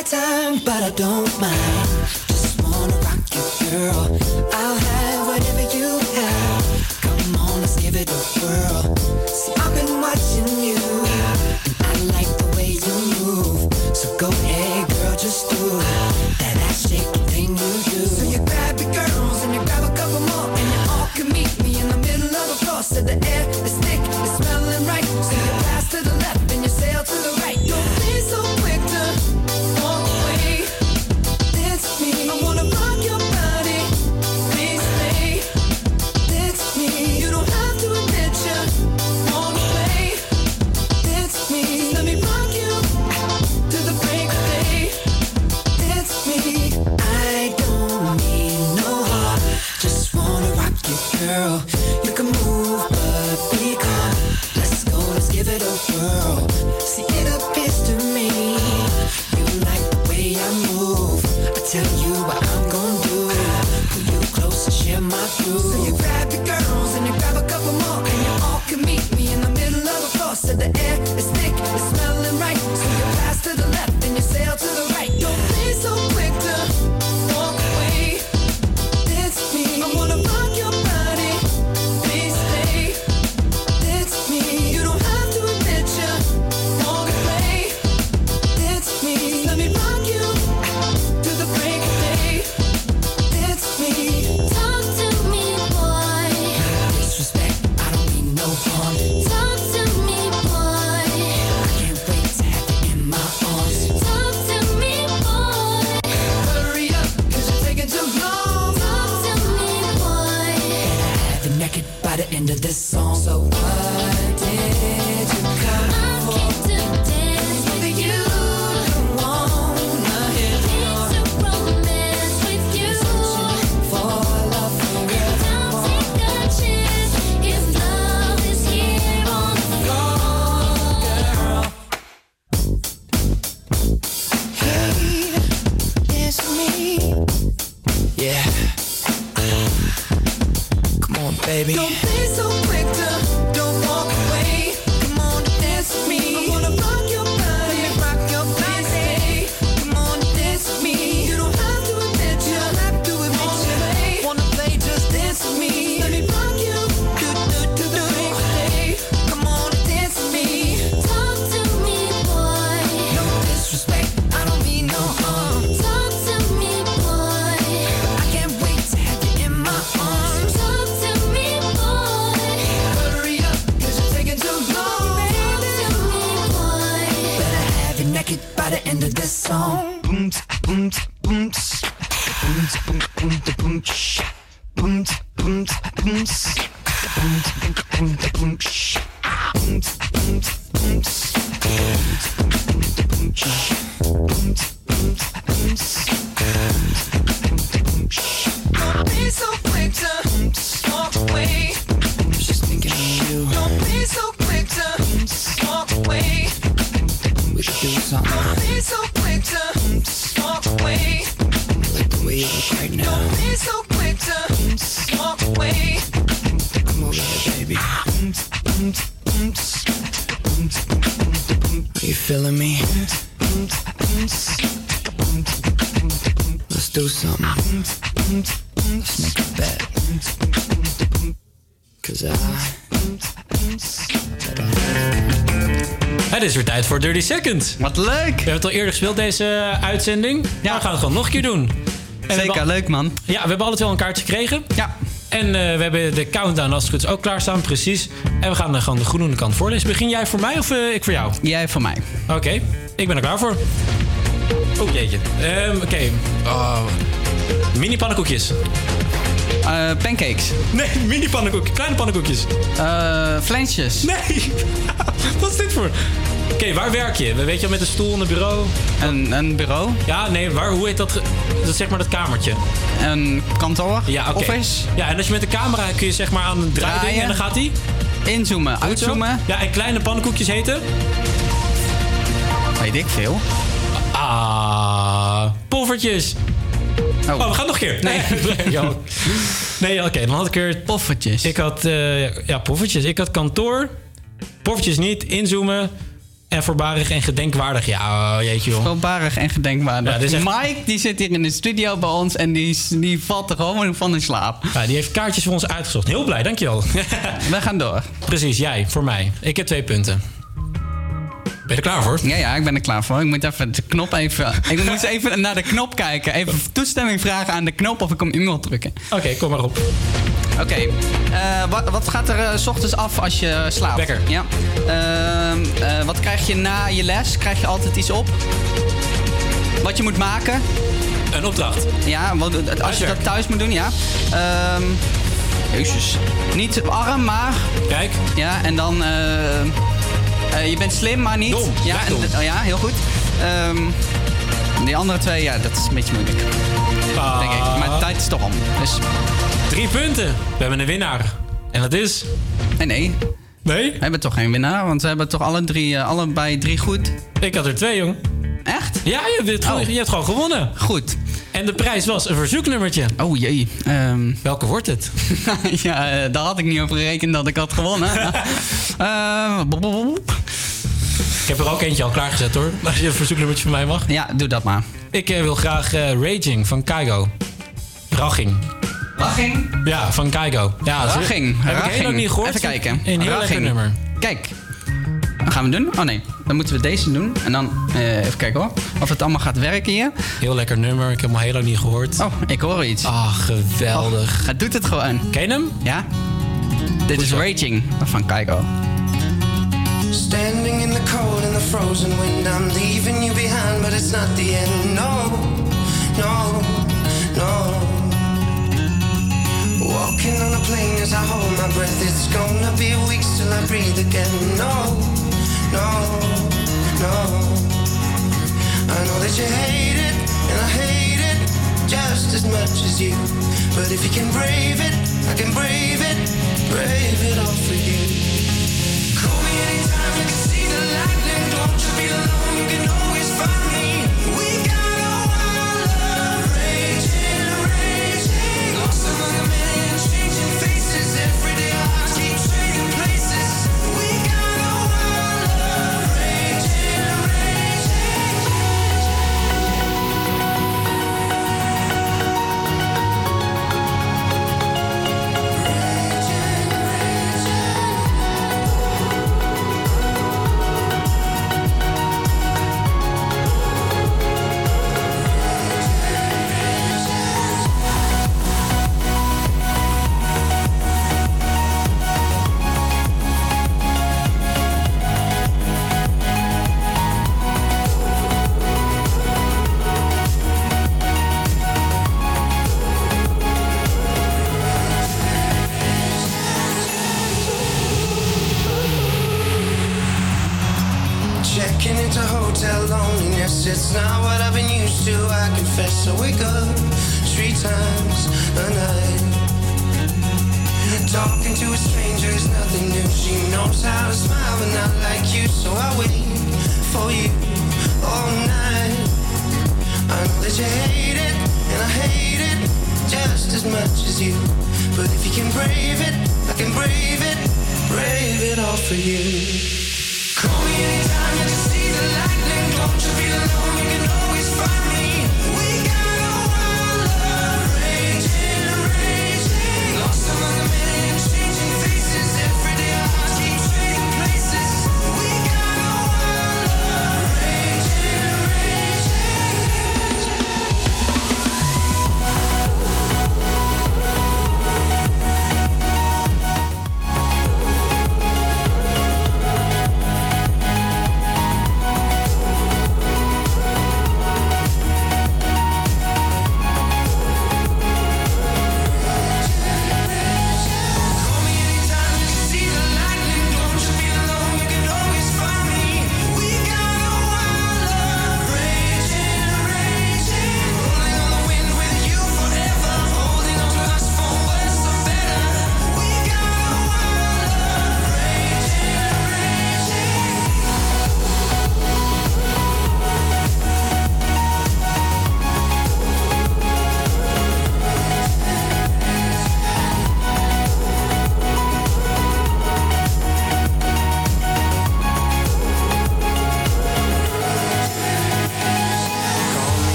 my time, but I don't mind. Just wanna rock you, girl. I'll have whatever you have. Come on, let's give it a whirl. See, I've been watching you. I like the way you move. So go ahead, girl, just do that ass shaking thing you do. So you grab your girls and you grab a couple more, and you all can meet me in the middle of the floor. So the air is thick, it's smelling right. So you pass to the left and you sail to the right. You'll be so quick to walk away. That's me. I wanna rock your body, please stay. That's me. You don't have to admit you wanna play. That's me. Just let me rock you to the break of day. That's me. I don't need no heart, just wanna rock you, girl. You can move, but be calm. Let's go, let's give it a whirl. See, it appears to me you like the way I move. I tell you what I'm gonna do. Pull you close and share my groove. So you grab your girls and you grab a couple more, and you all can meet me in the middle of the floor. So the air is thick, it's smelling right. So you pass to the left and you sail to the right. Don't be so quick to walk away. That's me. I wanna rock your body, please stay. That's me. You don't have to admit you wanna play. That's me. Just let me rock you to the break of day. That's me. Talk to me, boy. Disrespect, I don't mean no harm. Talk to me, boy. I can't wait to have you in my arms. Talk to me, boy. Hurry up, 'cause you're taking too long. Talk to me, boy. And I have you naked by the end of this song. So what did you come for? I came to dance with you. Don't wanna hear no more. Romance with you. For love, girl. Don't take a chance if love is here on the floor, girl. Hey, dance with me. Yeah. Come on, baby. Don't be so quick to don't walk away. Come on, dance with me. I wanna rock your body, rock your body. Come on, dance with me. You don't have to admit you have to admit you wanna play. Just dance with me. Let me rock you do do do do day. Come on, dance with me. Talk to me, boy. No disrespect, I don't mean no harm. Talk to me, boy. I can't wait to have you in my arms. Talk to me, boy. Hurry up, 'cause you're taking too long. Talk to me, boy. Better have you naked by the end of this song. Boom, t- boom, t- boom, t- boom, t- boom, boom, t- boom, sh- boom, t- boom, t- boom, s- boom, t- boom, t- boom, t- boom, sh- boom, t- boom, t- boom, s- boom, t- boom, t- boom, sh- boom, t- boom, t- boom, s- boom, t- boom, t- boom, sh- Don't be so quick to walk away. She's thinking of you. Don't be so quick to walk away. We should do something. Don't be so quick to walk away. Like the way you look right now. Don't be so quick to walk away. Come over here, baby. Are you feeling me? Let's do something. Let's make a bet. 'Cause I... Het is weer tijd voor Dirty Second. Wat leuk! We hebben het al eerder gespeeld, deze uitzending. Ja, we gaan het gewoon nog een keer doen. En we hebben Zeker, al- leuk man. Ja, we hebben altijd wel een kaartje gekregen. Ja. En eh, we hebben de countdown als het goed is ook klaarstaan, precies. En we gaan eh, gewoon de groene kant voorlezen. Begin jij voor mij of eh, ik voor jou? Jij van mij. Oké, ik ben er klaar voor. Oh jeetje. Ehm, Oké. Oh. Mini pannenkoekjes. Eh, pancakes. Nee, mini pannenkoekjes. Kleine pannenkoekjes. Eh, flensjes. Nee. Wat is dit voor? Oké, waar werk je? Weet je wel, met een stoel en een bureau? Een, een bureau. Ja, nee, waar, hoe heet dat? ge- dat zeg maar dat kamertje. Een kantoor. Ja, oké. Office. Ja, en als je met de camera kun je zeg maar aan het draaien, Draaien. en dan gaat hij. Inzoomen. Uitzoomen. Ja, en kleine pannenkoekjes heten. Weet ik veel. Ah, poffertjes. Oh, we gaan nog een keer. Nee, nee, ja. Nee, oké, dan had ik er... Poffertjes. Ik had, eh, ja, poffertjes. Ik had kantoor. Poffertjes niet, inzoomen. En voorbarig en gedenkwaardig. Ja, oh, jeetje joh. Voorbarig en gedenkwaardig. Ja, echt... Mike, die zit hier in de studio bij ons en die, die valt er gewoon van in slaap. Ja, die heeft kaartjes voor ons uitgezocht. Heel blij, dankjewel. We gaan door. Precies, jij, voor mij. Ik heb twee punten. Ben je er klaar voor? Ja, ja, ik ben er klaar voor. Ik moet even de knop even... ik moet even naar de knop kijken. Even toestemming vragen aan de knop of ik hem in wil drukken. Oké, okay, kom maar op. Oké. Okay. Uh, wat, wat gaat er uh, 's ochtends af als je slaapt? Wekker. Ja. Uh, uh, wat krijg je na je les? Krijg je altijd iets op? Wat je moet maken? Een opdracht. Ja, wat, als Uitwerk. je dat thuis moet doen, ja. Uh, jezus. Niet arm, maar... Kijk. Ja, en dan... Uh, Uh, je bent slim, maar niet. Dom, ja, en, oh ja, heel goed. Um, die andere twee, ja, dat is een beetje moeilijk. Uh, denk ik. Maar de tijd is toch om. Dus. Drie punten. We hebben een winnaar. En dat is... Nee, nee. Nee? We hebben toch geen winnaar, want we hebben toch alle drie, uh, allebei drie goed. Ik had er twee, jong. Echt? Ja, je hebt, gewoon, oh. je hebt gewoon gewonnen. Goed. En de prijs was een verzoeknummertje. Oh jee. Um, Welke wordt het? Ja, daar had ik niet over gerekend dat ik had gewonnen. uh, bo- bo- bo- ik heb er ook eentje al klaargezet hoor. Als je een verzoeknummertje van mij mag. Ja, doe dat maar. Ik eh, wil graag uh, Raging van Kygo. Raching. Raching? Ja, van Kygo. Ja, Raching. Heb Raching. Ik helemaal niet gehoord. Even kijken. Een heel lekker nummer. Kijk. Wat gaan we doen? Oh nee, dan moeten we deze doen. En dan uh, even kijken hoor. Of het allemaal gaat werken hier. Heel lekker nummer. Ik heb hem al heel lang niet gehoord. Oh, ik hoor iets. Oh, geweldig. Oh, het doet het gewoon. Ken je hem? Ja. Dit is Raging van Kygo. Standing in the cold and the frozen wind. I'm leaving you behind, but it's not the end. No, no, no. Walking on a plane as I hold my breath. It's gonna be weeks till I breathe again. No. No, no. I know that you hate it, and I hate it just as much as you. But if you can brave it, I can brave it, brave it all for you. Call me anytime you can see the lightning. Don't you be alone, you can always find me. We got a wild love raging, raging. Lost among a million changing faces. Every day I keep trading places. We got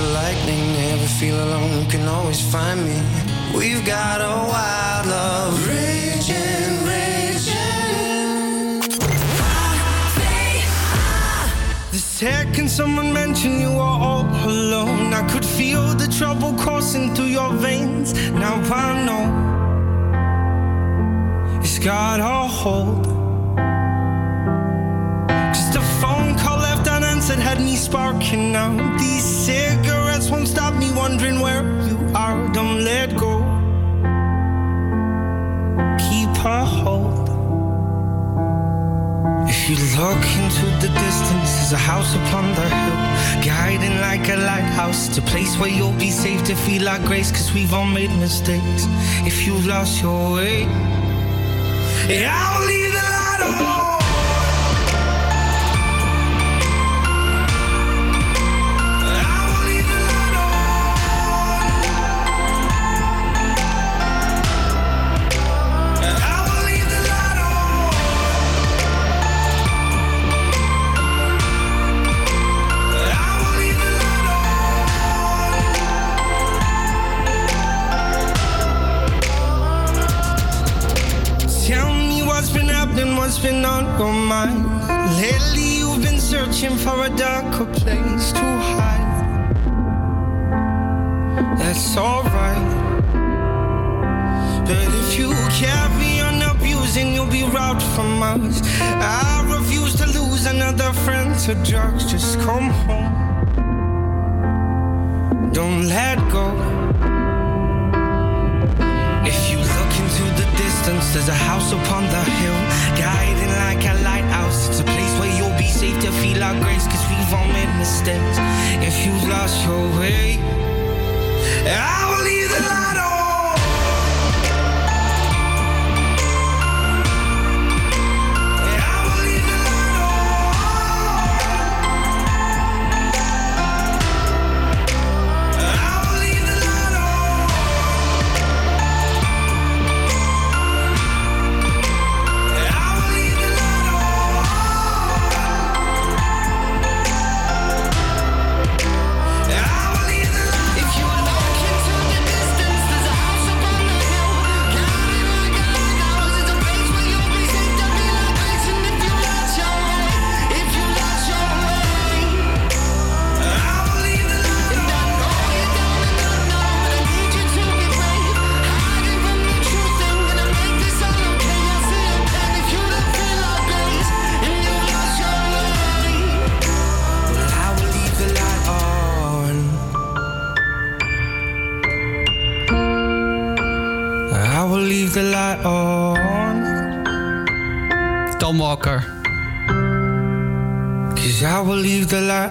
the lightning, never feel alone, can always find me. We've got a wild love, raging, raging. The second someone mentioned you were all alone, I could feel the trouble coursing through your veins. Now I know it's got a hold. That had me sparking out. These cigarettes won't stop me wondering where you are. Don't let go, keep a hold. If you look into the distance, there's a house upon the hill, guiding like a lighthouse. It's a place where you'll be safe to feel our grace, cause we've all made mistakes. If you've lost your way, yeah, I'll leave the light on. Been on your mind lately, you've been searching for a darker place to hide. That's alright, but if you carry on abusing, you'll be robbed from us. I refuse to lose another friend to drugs. Just come home, don't let go. If you look into the distance, there's a house upon the hill, guiding like a lighthouse. It's a place where you'll be safe to feel our grace, cause we've all made mistakes. If you've lost your way, I will leave the light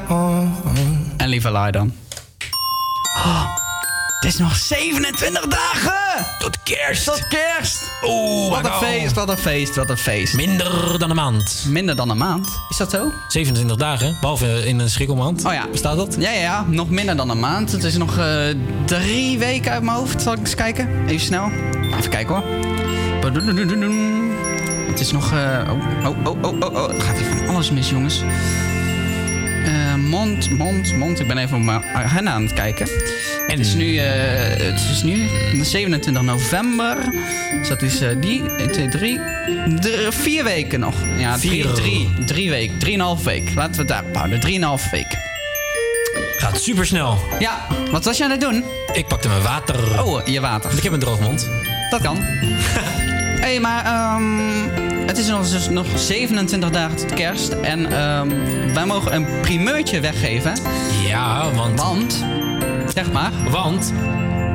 on. En lieve laai dan. Oh, het is nog zevenentwintig dagen! Tot kerst! Tot kerst! Oeh, wat een feest, wat een feest, wat een feest. Minder dan een maand. Minder dan een maand? Is dat zo? zevenentwintig dagen, behalve in een schrikkelmaand. Oh ja. Bestaat dat? Ja, ja, ja. Nog minder dan een maand. Het is nog uh, drie weken uit mijn hoofd. Zal ik eens kijken? Even snel. Even kijken hoor. Het is nog... Uh, oh, oh, oh, oh, oh. Het gaat hier van alles mis, jongens. Uh, mond, mond, mond. Ik ben even op mijn agenda aan het kijken. En het is nu, uh, het is nu zevenentwintig november. Dus dat is uh, die, twee, drie, vier weken nog. Ja, vier. drie, drie weken, drieënhalf week. Laten we het daar houden, drieënhalf week. Gaat supersnel. Ja, wat was jij aan het doen? Ik pakte mijn water. Oh, je water. Ik heb een droog mond. Dat kan. Hé, hey, maar... Um... Het is nog, dus nog zevenentwintig dagen tot kerst. En um, wij mogen een primeurtje weggeven. Ja, want... Want... Zeg maar. Want...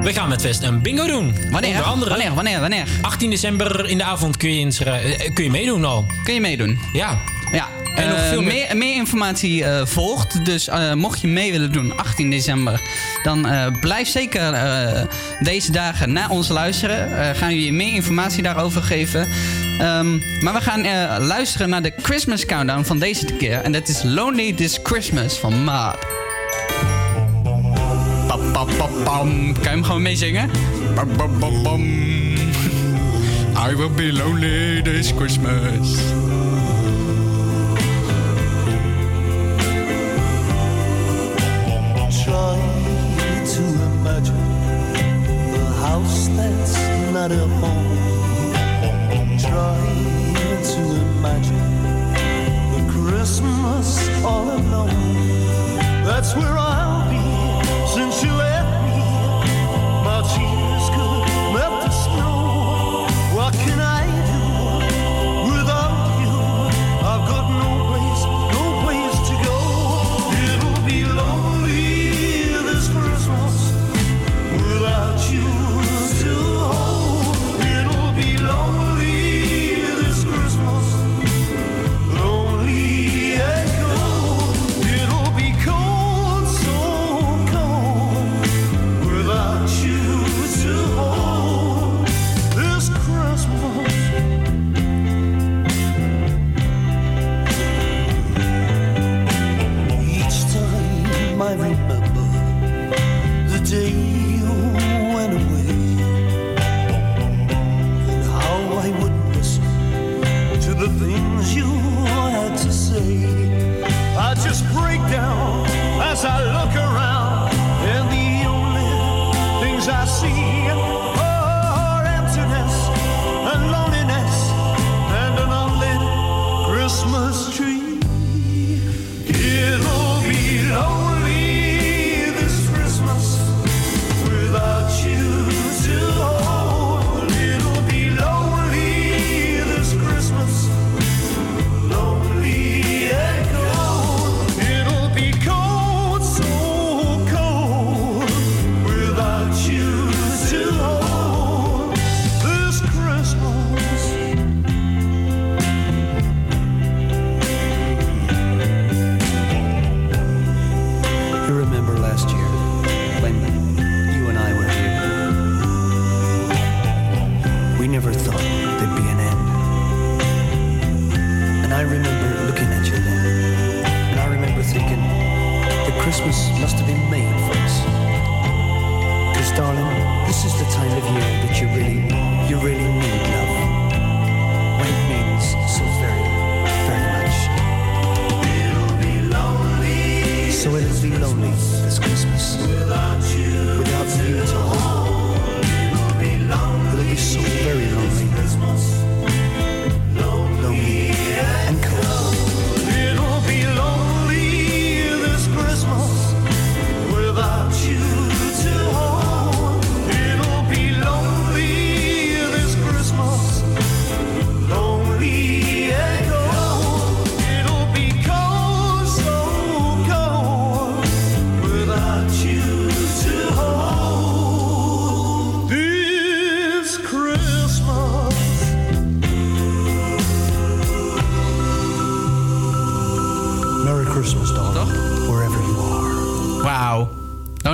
We gaan met West een bingo doen. Wanneer? Onder andere, wanneer, wanneer, wanneer? achttien december in de avond kun je, inschrijven, kun je meedoen al. Kun je meedoen? Ja. Ja. En uh, nog veel meer... Meer, meer informatie uh, volgt. Dus uh, mocht je mee willen doen, achttien december... dan uh, blijf zeker uh, deze dagen naar ons luisteren. Uh, gaan jullie meer informatie daarover geven... Um, maar we gaan uh, luisteren naar de Christmas Countdown van deze keer. En dat is Lonely This Christmas van Maat. Kan je hem gewoon meezingen? I will be lonely this Christmas. Sorry.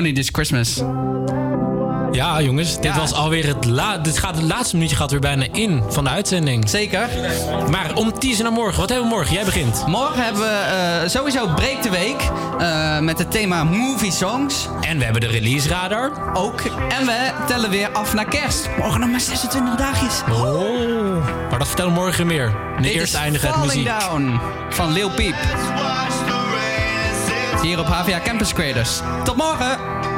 Dit is Christmas. Ja, jongens. Ja. Dit was alweer het, la- dit gaat, het laatste minuutje gaat weer bijna in van de uitzending. Zeker. Maar om tien uur naar morgen. Wat hebben we morgen? Jij begint. Morgen hebben we uh, sowieso Break de Week. Uh, met het thema Movie Songs. En we hebben de Release Radar. Ook. En we tellen weer af naar kerst. Morgen nog maar zesentwintig dagjes. Oh. Maar dat vertellen we morgen weer. En dit eerst is eindigen het muziek. Down van Lil Peep. Hier op H V A Campus Creators. Tot morgen!